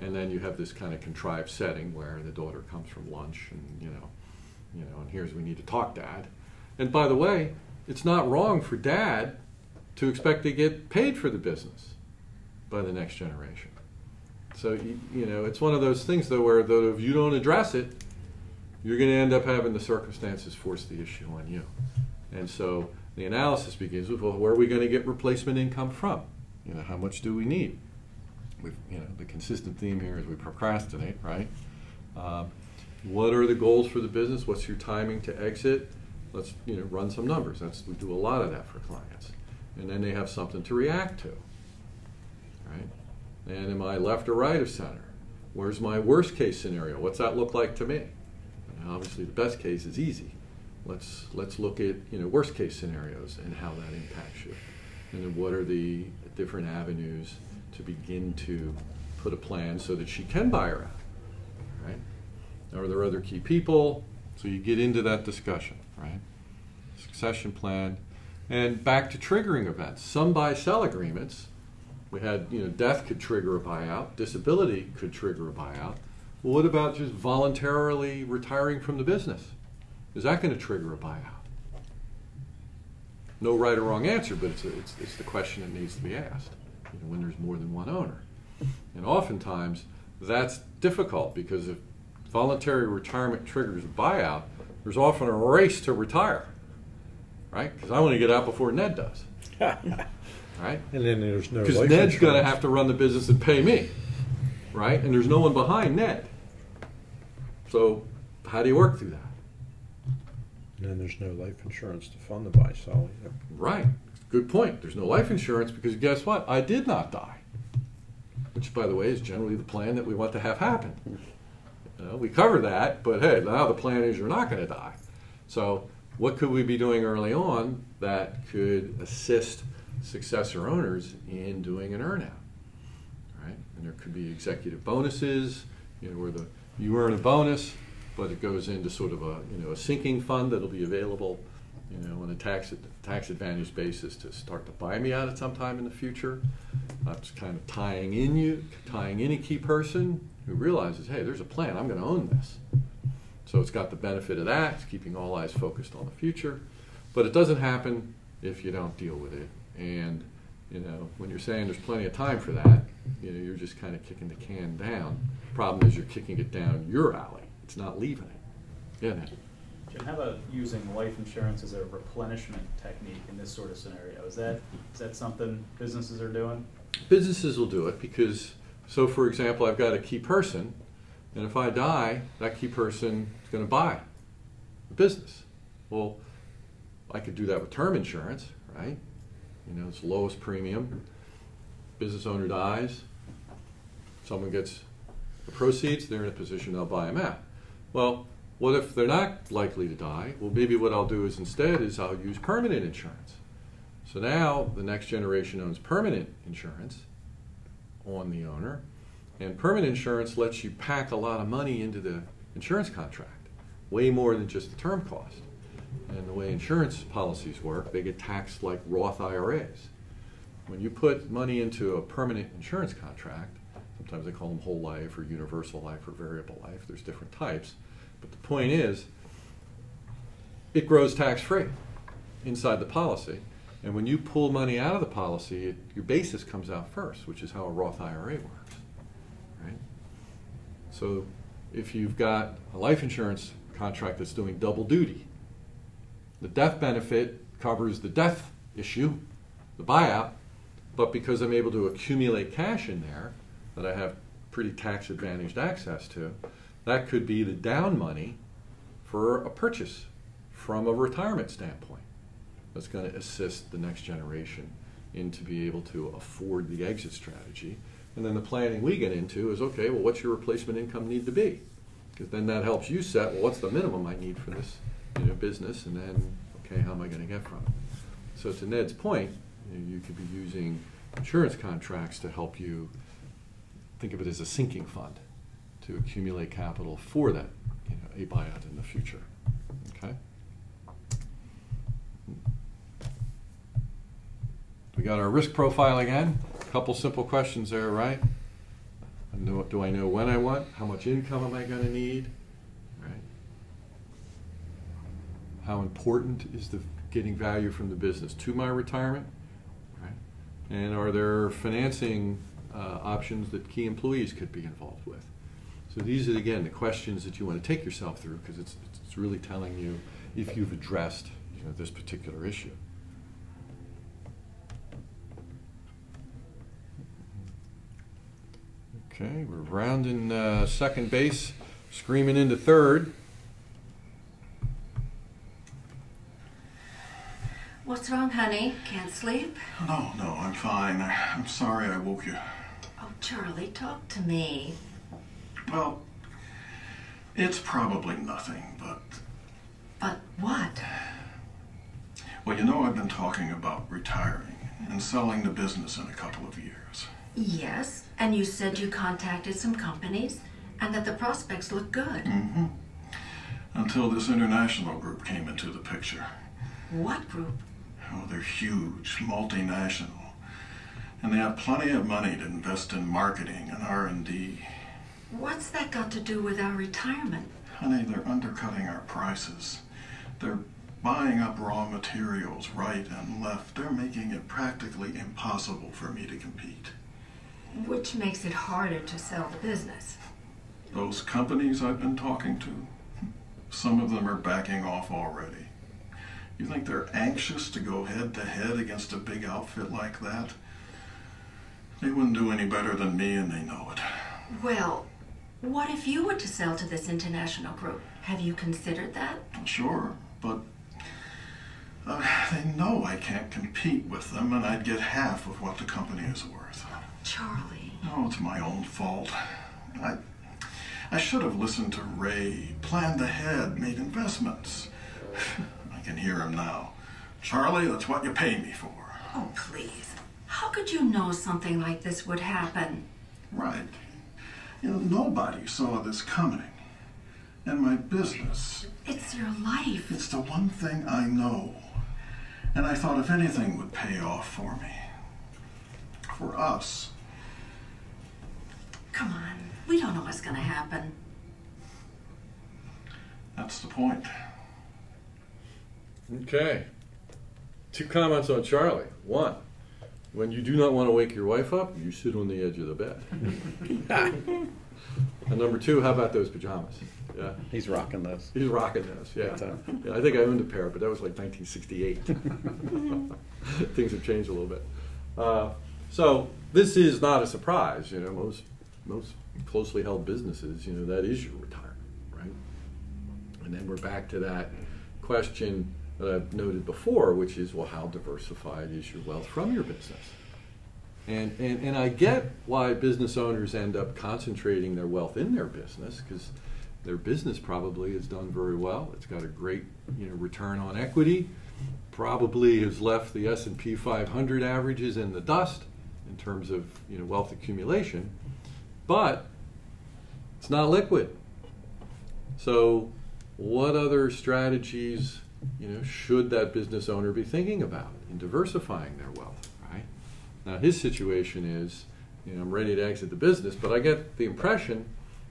And then you have this kind of contrived setting where the daughter comes from lunch and and here's, we need to talk, Dad. And by the way, it's not wrong for Dad to expect to get paid for the business by the next generation. So it's one of those things though where if you don't address it, you're going to end up having the circumstances force the issue on you. And so the analysis begins with, well, where are we going to get replacement income from? How much do we need? The consistent theme here is we procrastinate, right? What are the goals for the business? What's your timing to exit? Let's run some numbers. We do a lot of that for clients. And then they have something to react to, right? And am I left or right of center? Where's my worst case scenario? What's that look like to me? And obviously the best case is easy. Let's look at worst case scenarios and how that impacts you, and then what are the different avenues to begin to put a plan so that she can buy her out, right? Are there other key people? So you get into that discussion, right? Succession plan, and back to triggering events. Some buy-sell agreements. We had death could trigger a buyout, disability could trigger a buyout. Well, what about just voluntarily retiring from the business? Is that going to trigger a buyout? No right or wrong answer, but it's the question that needs to be asked when there's more than one owner. And oftentimes, that's difficult because if voluntary retirement triggers a buyout, there's often a race to retire, right? Because I want to get out before Ned does, right? And then there's no life insurance. Because Ned's going to have to run the business and pay me, right? And there's no one behind Ned. So how do you work through that? And then there's no life insurance to fund the buy-sell either. Right. Good point. There's no life insurance because guess what? I did not die, which, by the way, is generally the plan that we want to have happen. We cover that, but hey, now the plan is you're not going to die. So what could we be doing early on that could assist successor owners in doing an earnout? Right? And there could be executive bonuses, where you earn a bonus, but it goes into sort of a sinking fund that'll be available, on a tax advantage basis to start to buy me out at some time in the future. That's kind of tying in a key person who realizes, hey, there's a plan. I'm going to own this. So it's got the benefit of that. It's keeping all eyes focused on the future, but it doesn't happen if you don't deal with it. And when you're saying there's plenty of time for that, you're just kind of kicking the can down. Problem is you're kicking it down your alley. It's not leaving it. Yeah. Jim, how about using life insurance as a replenishment technique in this sort of scenario? Is that something businesses are doing? Businesses will do it because, so for example, I've got a key person, and if I die, that key person is going to buy the business. Well, I could do that with term insurance, right? It's lowest premium. Business owner dies. Someone gets the proceeds, they're in a position they'll buy them out. Well, what if they're not likely to die? Well, maybe what I'll do instead is I'll use permanent insurance. So now the next generation owns permanent insurance on the owner, and permanent insurance lets you pack a lot of money into the insurance contract, way more than just the term cost. And the way insurance policies work, they get taxed like Roth IRAs. When you put money into a permanent insurance contract, sometimes they call them whole life or universal life or variable life. There's different types. But the point is, it grows tax-free inside the policy. And when you pull money out of the policy, your basis comes out first, which is how a Roth IRA works, right? So if you've got a life insurance contract that's doing double duty, the death benefit covers the death issue, the buyout, but because I'm able to accumulate cash in there that I have pretty tax advantaged access to, that could be the down money for a purchase from a retirement standpoint. That's going to assist the next generation into be able to afford the exit strategy. And then the planning we get into is, okay, well, what's your replacement income need to be? Because then that helps you set, well, what's the minimum I need for this, you know, business? And then, okay, how am I going to get from it? So to Ned's point, you know, you could be using insurance contracts to help you think of it as a sinking fund to accumulate capital for that, you know, a buyout in the future. Okay? We got our risk profile again. A couple simple questions there, right? Do I know when I want? How much income am I going to need? Right? How important is the getting value from the business to my retirement? Right? And are there financing options that key employees could be involved with? So these are, again, the questions that you want to take yourself through, because it's really telling you if you've addressed, you know, this particular issue. Okay, we're rounding second base, screaming into third. What's wrong, honey? Can't sleep? No, no, I'm fine. I'm sorry I woke you. Oh, Charlie, talk to me. Well, it's probably nothing, but... But what? Well, you know, I've been talking about retiring and selling the business in a couple of years. Yes, and you said you contacted some companies and that the prospects look good. Mm-hmm. Until this international group came into the picture. What group? Oh, they're huge, multinational, and they have plenty of money to invest in marketing and R&D. What's that got to do with our retirement? Honey, they're undercutting our prices. They're buying up raw materials right and left. They're making it practically impossible for me to compete. Which makes it harder to sell the business. Those companies I've been talking to, some of them are backing off already. You think they're anxious to go head-to-head against a big outfit like that? They wouldn't do any better than me, and they know it. Well, what if you were to sell to this international group? Have you considered that? Sure, but they know I can't compete with them, and I'd get half of what the company is worth. Charlie. No, it's my own fault. I should have listened to Ray, planned ahead, made investments. I can hear him now. Charlie, that's what you pay me for. Oh, please. How could you know something like this would happen? Right. You know, nobody saw this coming. And my business... It's your life. It's the one thing I know. And I thought if anything would pay off for me. For us. Come on, we don't know what's going to happen. That's the point. Okay. Two comments on Charlie. One, when you do not want to wake your wife up, you sit on the edge of the bed. And number two, how about those pajamas? Yeah, he's rocking those. He's rocking those. Yeah. Yeah, I think I owned a pair, but that was like 1968. Things have changed a little bit. So this is not a surprise, you know, most closely held businesses, you know, that is your retirement, right? And then we're back to that question that I've noted before, which is, well, how diversified is your wealth from your business? And I get why business owners end up concentrating their wealth in their business, because their business probably is done very well. It's got a great, you know, return on equity. Probably has left the S&P 500 averages in the dust in terms of, you know, wealth accumulation, but it's not liquid. So what other strategies, you know, should that business owner be thinking about in diversifying their wealth, right? Now his situation is, you know, I'm ready to exit the business, but I get the impression,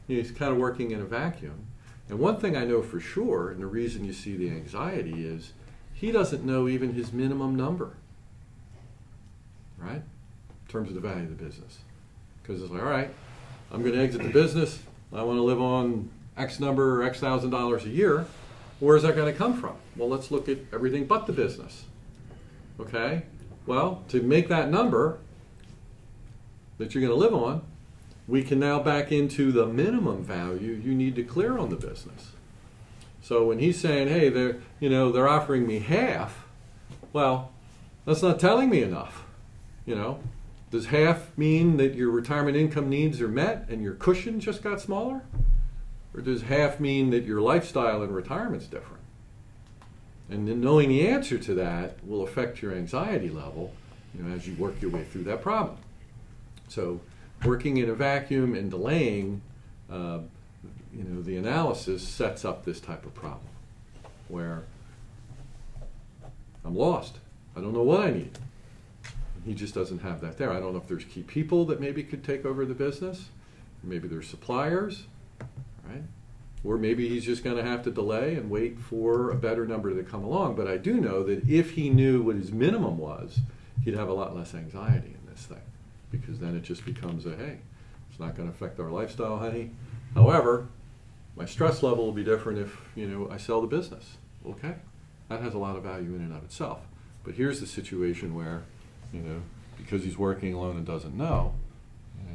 you know, he's kind of working in a vacuum. And one thing I know for sure, and the reason you see the anxiety is, he doesn't know even his minimum number. right? In terms of the value of the business. Because it's like, all right, I'm going to exit the business. I want to live on X number or X $1,000 a year. Where is that going to come from? Well, let's look at everything but the business. Okay? Well, to make that number that you're going to live on, we can now back into the minimum value you need to clear on the business. So when he's saying, hey, they're offering me half, well, that's not telling me enough. You know, does half mean that your retirement income needs are met and your cushion just got smaller? Or does half mean that your lifestyle in retirement's different? And then knowing the answer to that will affect your anxiety level, you know, as you work your way through that problem. So working in a vacuum and delaying the analysis sets up this type of problem where I'm lost. I don't know what I need. He just doesn't have that there. I don't know if there's key people that maybe could take over the business. Maybe there's suppliers, right? Or maybe he's just going to have to delay and wait for a better number to come along. But I do know that if he knew what his minimum was, he'd have a lot less anxiety in this thing, because then it just becomes a, hey, it's not going to affect our lifestyle, honey. However, my stress level will be different if, you know, I sell the business. Okay? That has a lot of value in and of itself. But here's the situation where, you know, because he's working alone and doesn't know,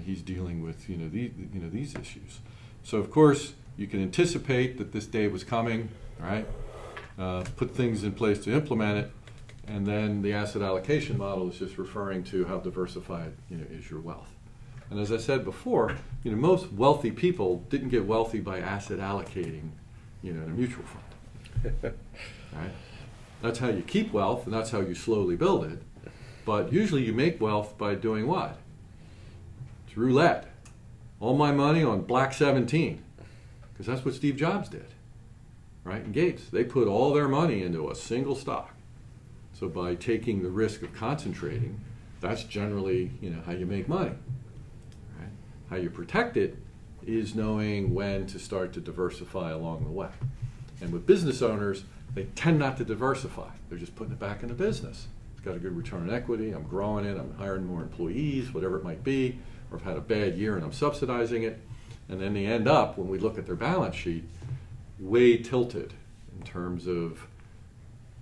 he's dealing with, these issues. So, of course, you can anticipate that this day was coming, right? Put things in place to implement it. And then the asset allocation model is just referring to how diversified, is your wealth. And as I said before, most wealthy people didn't get wealthy by asset allocating, in a mutual fund. Right? That's how you keep wealth, and that's how you slowly build it. But usually you make wealth by doing what? It's roulette. All my money on black 17. Because that's what Steve Jobs did. Right? And Gates. They put all their money into a single stock. So by taking the risk of concentrating, that's generally, how you make money. Right? How you protect it is knowing when to start to diversify along the way. And with business owners, they tend not to diversify. They're just putting it back in the business. It's got a good return on equity. I'm growing it. I'm hiring more employees, whatever it might be. Or I've had a bad year and I'm subsidizing it. And then they end up, when we look at their balance sheet, way tilted in terms of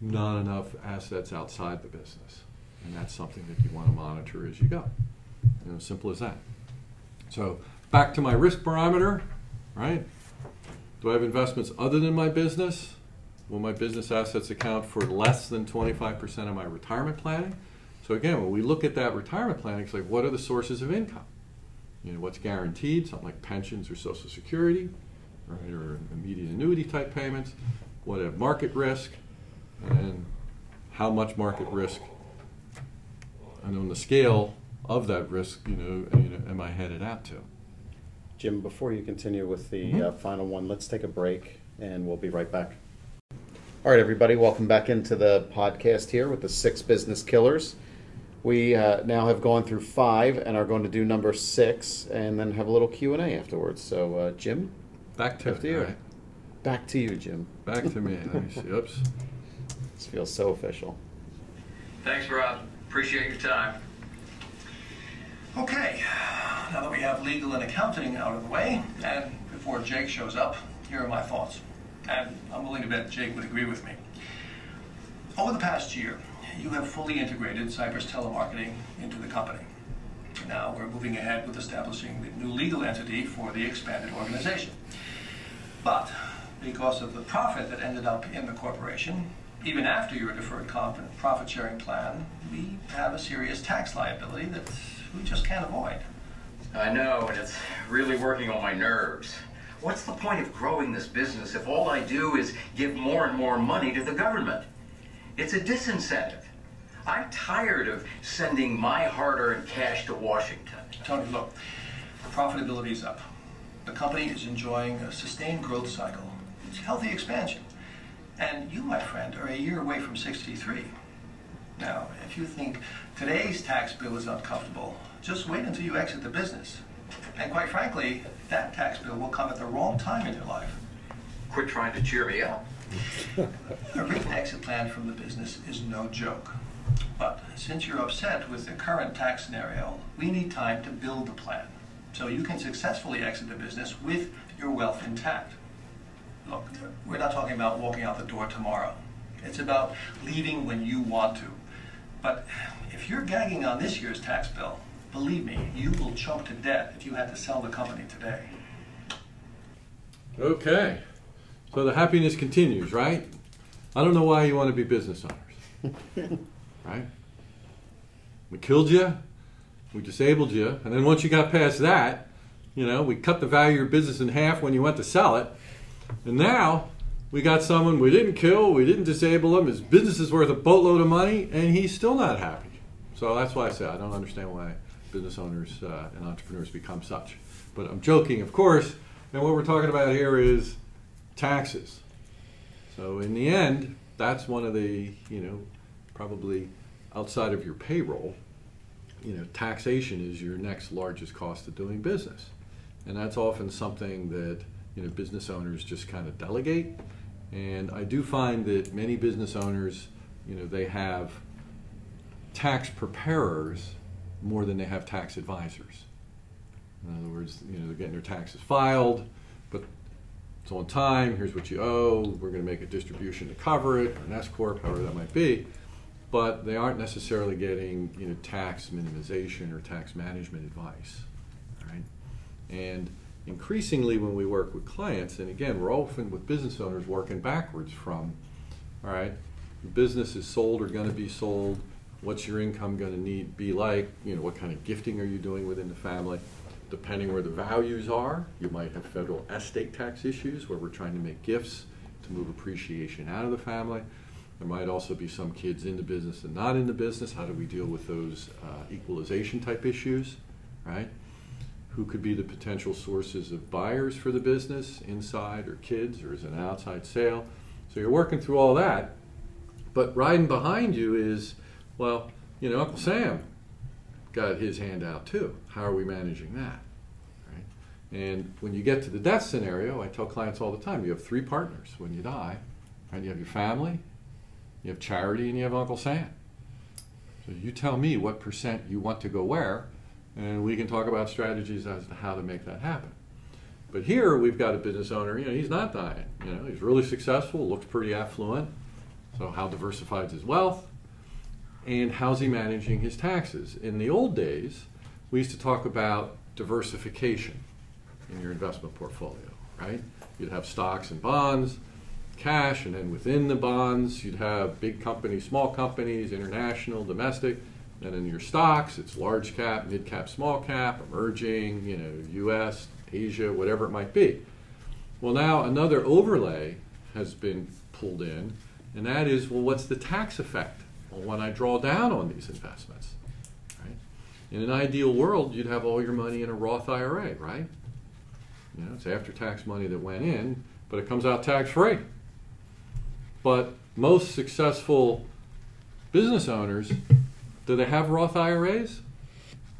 not enough assets outside the business. And that's something that you want to monitor as you go. Simple as that. So back to my risk barometer, right? Do I have investments other than my business? Will my business assets account for less than 25% of my retirement planning? So again, when we look at that retirement planning, it's like, what are the sources of income? What's guaranteed, something like pensions or Social Security, right, or immediate annuity type payments, what have market risk, and how much market risk, and on the scale of that risk, am I headed out to? Jim, before you continue with the final one, let's take a break, and we'll be right back. All right, everybody, welcome back into the podcast here with the 6 business killers. We now have gone through 5 and are going to do number 6, and then have a little Q&A afterwards. So, Jim, back to you. Right. Back to you, Jim. Back to me. Let me see. Oops. This feels so official. Thanks, Rob. Appreciate your time. Okay, now that we have legal and accounting out of the way, and before Jake shows up, here are my thoughts. And I'm willing to bet Jake would agree with me. Over the past year, you have fully integrated Cypress Telemarketing into the company. Now we're moving ahead with establishing the new legal entity for the expanded organization. But because of the profit that ended up in the corporation, even after your deferred comp and profit sharing plan, we have a serious tax liability that we just can't avoid. I know, and it's really working on my nerves. What's the point of growing this business if all I do is give more and more money to the government? It's a disincentive. I'm tired of sending my hard-earned cash to Washington. Tony, look, profitability is up. The company is enjoying a sustained growth cycle. It's healthy expansion. And you, my friend, are a year away from 63. Now, if you think today's tax bill is uncomfortable, just wait until you exit the business. And quite frankly, that tax bill will come at the wrong time in your life. Quit trying to cheer me up. A written exit plan from the business is no joke. But since you're upset with the current tax scenario, we need time to build the plan so you can successfully exit the business with your wealth intact. Look, we're not talking about walking out the door tomorrow. It's about leaving when you want to. But if you're gagging on this year's tax bill, believe me, you will choke to death if you had to sell the company today. Okay, so the happiness continues, right? I don't know why you want to be business owners, right? We killed you, we disabled you, and then once you got past that, you know, we cut the value of your business in half when you went to sell it, and now we got someone we didn't kill, we didn't disable him, his business is worth a boatload of money, and he's still not happy. So that's why I say I don't understand why business owners and entrepreneurs become such. But I'm joking, of course, and what we're talking about here is taxes. So in the end, that's one of the, you know, probably outside of your payroll, you know, taxation is your next largest cost of doing business. And that's often something that, you know, business owners just kind of delegate. And I do find that many business owners, you know, they have tax preparers more than they have tax advisors. In other words, you know, they're getting their taxes filed, but it's on time, here's what you owe, we're going to make a distribution to cover it, or an S corp, however that might be, but they aren't necessarily getting, you know, tax minimization or tax management advice. All right? And increasingly when we work with clients, and again, we're often with business owners working backwards from, all right, the business is sold or going to be sold, what's your income going to be like, you know, what kind of gifting are you doing within the family? Depending where the values are, you might have federal estate tax issues where we're trying to make gifts to move appreciation out of the family. There might also be some kids in the business and not in the business. How do we deal with those equalization type issues, right? Who could be the potential sources of buyers for the business, inside or kids, or is it an outside sale? So you're working through all that, but riding behind you is, well, you know, Uncle Sam got his hand out too. How are we managing that? Right? And when you get to the death scenario, I tell clients all the time, you have three partners when you die. Right? You have your family, you have charity, and you have Uncle Sam. So you tell me what percent you want to go where, and we can talk about strategies as to how to make that happen. But here we've got a business owner, you know, he's not dying. You know, he's really successful, looks pretty affluent. So how diversified is his wealth? And how's he managing his taxes? In the old days, we used to talk about diversification in your investment portfolio, right? You'd have stocks and bonds, cash, and then within the bonds, you'd have big companies, small companies, international, domestic, and in your stocks, it's large cap, mid cap, small cap, emerging, you know, US, Asia, whatever it might be. Well, now another overlay has been pulled in, and that is, well, what's the tax effect when I draw down on these investments, right? In an ideal world, you'd have all your money in a Roth IRA, right? You know, it's after-tax money that went in, but it comes out tax-free. But most successful business owners, do they have Roth IRAs?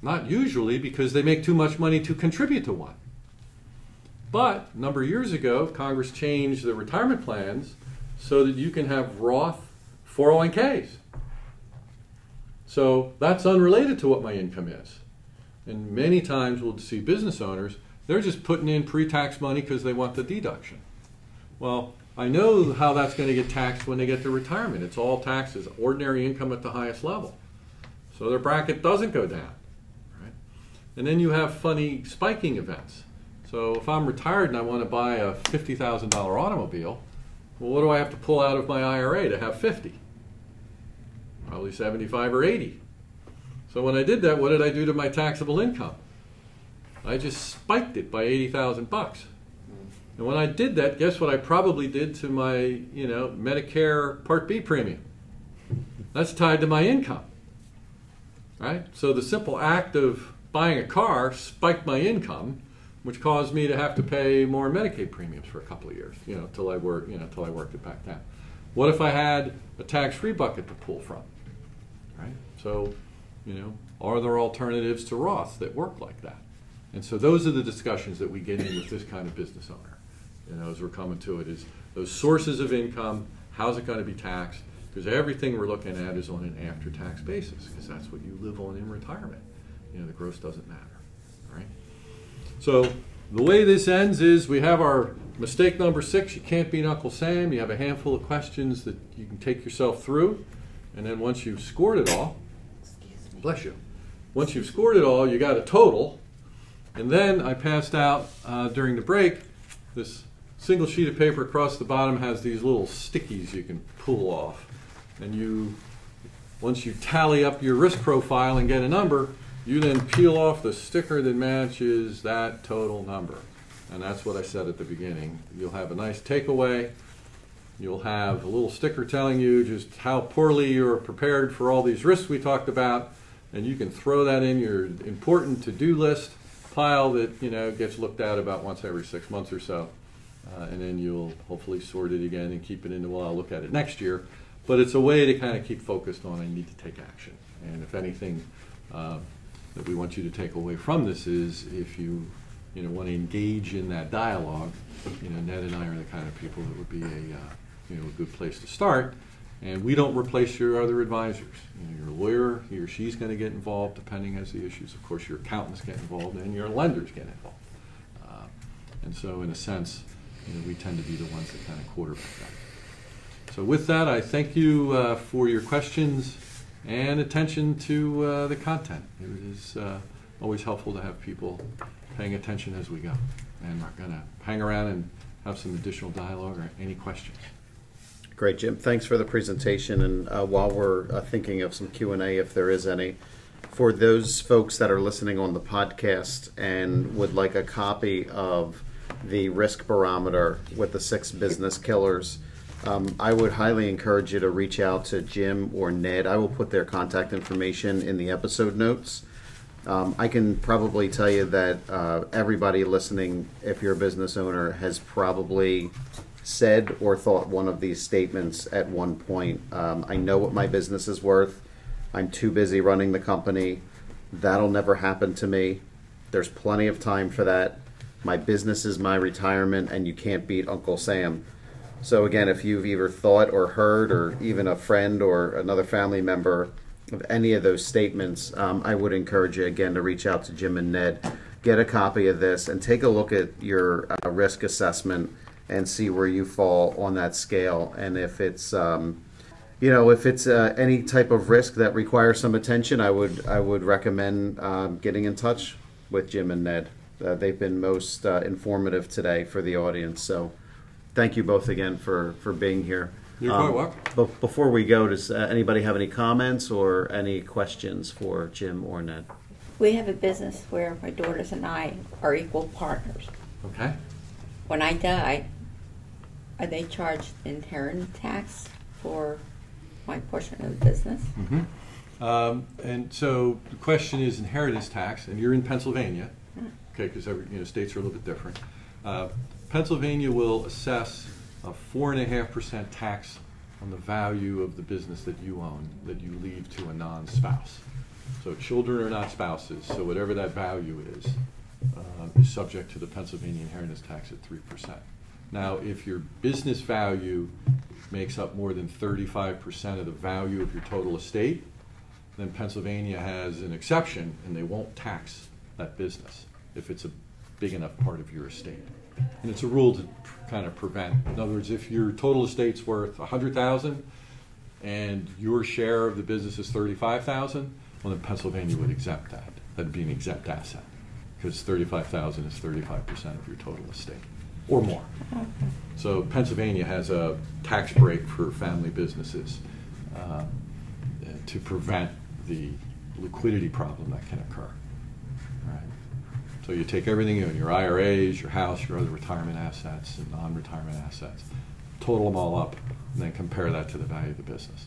Not usually, because they make too much money to contribute to one. But a number of years ago, Congress changed the retirement plans so that you can have Roth 401Ks. So that's unrelated to what my income is. And many times we'll see business owners, they're just putting in pre-tax money because they want the deduction. Well, I know how that's going to get taxed when they get to retirement. It's all taxes, ordinary income at the highest level. So their bracket doesn't go down. Right? And then you have funny spiking events. So if I'm retired and I want to buy a $50,000 automobile, well, what do I have to pull out of my IRA to have 50? Probably 75 or 80. So when I did that, what did I do to my taxable income? I just spiked it by 80,000 bucks. And when I did that, guess what I probably did to my, you know, Medicare Part B premium? That's tied to my income, right? So the simple act of buying a car spiked my income, which caused me to have to pay more Medicaid premiums for a couple of years, you know, till I worked it back down. What if I had a tax-free bucket to pull from? Right? So, you know, are there alternatives to Roth that work like that? And so those are the discussions that we get in with this kind of business owner. You know, as we're coming to it, is those sources of income, how's it going to be taxed? because everything we're looking at is on an after-tax basis, because that's what you live on in retirement. You know, the gross doesn't matter, all right? So the way this ends is we have our mistake number 6, you can't beat Uncle Sam. You have a handful of questions that you can take yourself through, and then once you've scored it all, bless you. Once you've scored it all, you got a total, and then I passed out during the break, this single sheet of paper across the bottom has these little stickies you can pull off, and you, once you tally up your risk profile and get a number, you then peel off the sticker that matches that total number. And that's what I said at the beginning. You'll have a nice takeaway. You'll have a little sticker telling you just how poorly you're prepared for all these risks we talked about, and you can throw that in your important to-do list pile that, you know, gets looked at about once every 6 months or so, and then you'll hopefully sort it again and keep it in the, well, I'll look at it next year. But it's a way to kind of keep focused on I need to take action. And if anything that we want you to take away from this is, if you want to engage in that dialogue, Ned and I are the kind of people that would be a a good place to start. And we don't replace your other advisors. Your lawyer, he or she's going to get involved depending as the issues. Of course, your accountants get involved and your lenders get involved. And so in a sense, we tend to be the ones that kind of quarterback that. So with that, I thank you for your questions and attention to the content. It is always helpful to have people paying attention as we go. And we're going to hang around and have some additional dialogue or any questions. Great, Jim. Thanks for the presentation. And while we're thinking of some Q&A, if there is any, for those folks that are listening on the podcast and would like a copy of the risk barometer with the 6 business killers, I would highly encourage you to reach out to Jim or Ned. I will put their contact information in the episode notes. I can probably tell you that everybody listening, if you're a business owner, has probably said or thought one of these statements at one point. I know what my business is worth. I'm too busy running the company. That'll never happen to me. There's plenty of time for that. My business is my retirement, and you can't beat Uncle Sam. So again, if you've either thought or heard, or even a friend or another family member, of any of those statements, I would encourage you again to reach out to Jim and Ned, get a copy of this, and take a look at your risk assessment and see where you fall on that scale. And if it's, if it's any type of risk that requires some attention, I would recommend getting in touch with Jim and Ned. They've been most informative today for the audience. So, thank you both again for being here. You're quite welcome. But before we go, does anybody have any comments or any questions for Jim or Ned? We have a business where my daughters and I are equal partners. Okay. When I die, are they charged inheritance tax for my portion of the business? Mm-hmm. And so the question is inheritance tax, and you're in Pennsylvania, okay, because states are a little bit different. Pennsylvania will assess a 4.5% tax on the value of the business that you own, that you leave to a non-spouse. So children are not spouses, so whatever that value is subject to the Pennsylvania inheritance tax at 3%. Now, if your business value makes up more than 35% of the value of your total estate, then Pennsylvania has an exception, and they won't tax that business if it's a big enough part of your estate. And it's a rule to kind of prevent. In other words, if your total estate's worth $100,000 and your share of the business is $35,000, well, then Pennsylvania would exempt that. That'd be an exempt asset, because $35,000 is 35% of your total estate or more. Okay. So Pennsylvania has a tax break for family businesses to prevent the liquidity problem that can occur. So you take everything you own, your IRAs, your house, your other retirement assets and non-retirement assets, total them all up, and then compare that to the value of the business.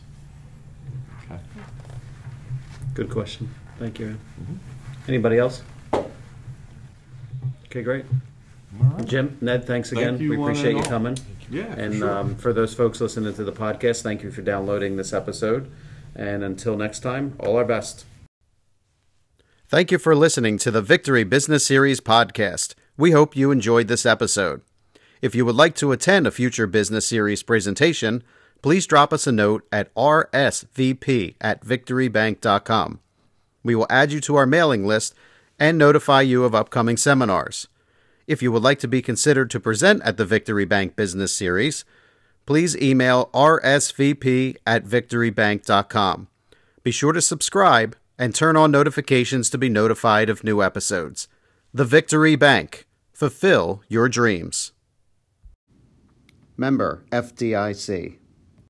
Okay. Good question. Thank you, Ann. Mm-hmm. Anybody else? Okay, great. All right. Jim, Ned, thanks again. We appreciate you coming. Yeah, and sure. For those folks listening to the podcast, thank you for downloading this episode. And until next time, all our best. Thank you for listening to the Victory Business Series podcast. We hope you enjoyed this episode. If you would like to attend a future Business Series presentation, please drop us a note at rsvp@victorybank.com. We will add you to our mailing list and notify you of upcoming seminars. If you would like to be considered to present at the Victory Bank Business Series, please email rsvp@victorybank.com. Be sure to subscribe and turn on notifications to be notified of new episodes. The Victory Bank. Fulfill your dreams. Member FDIC.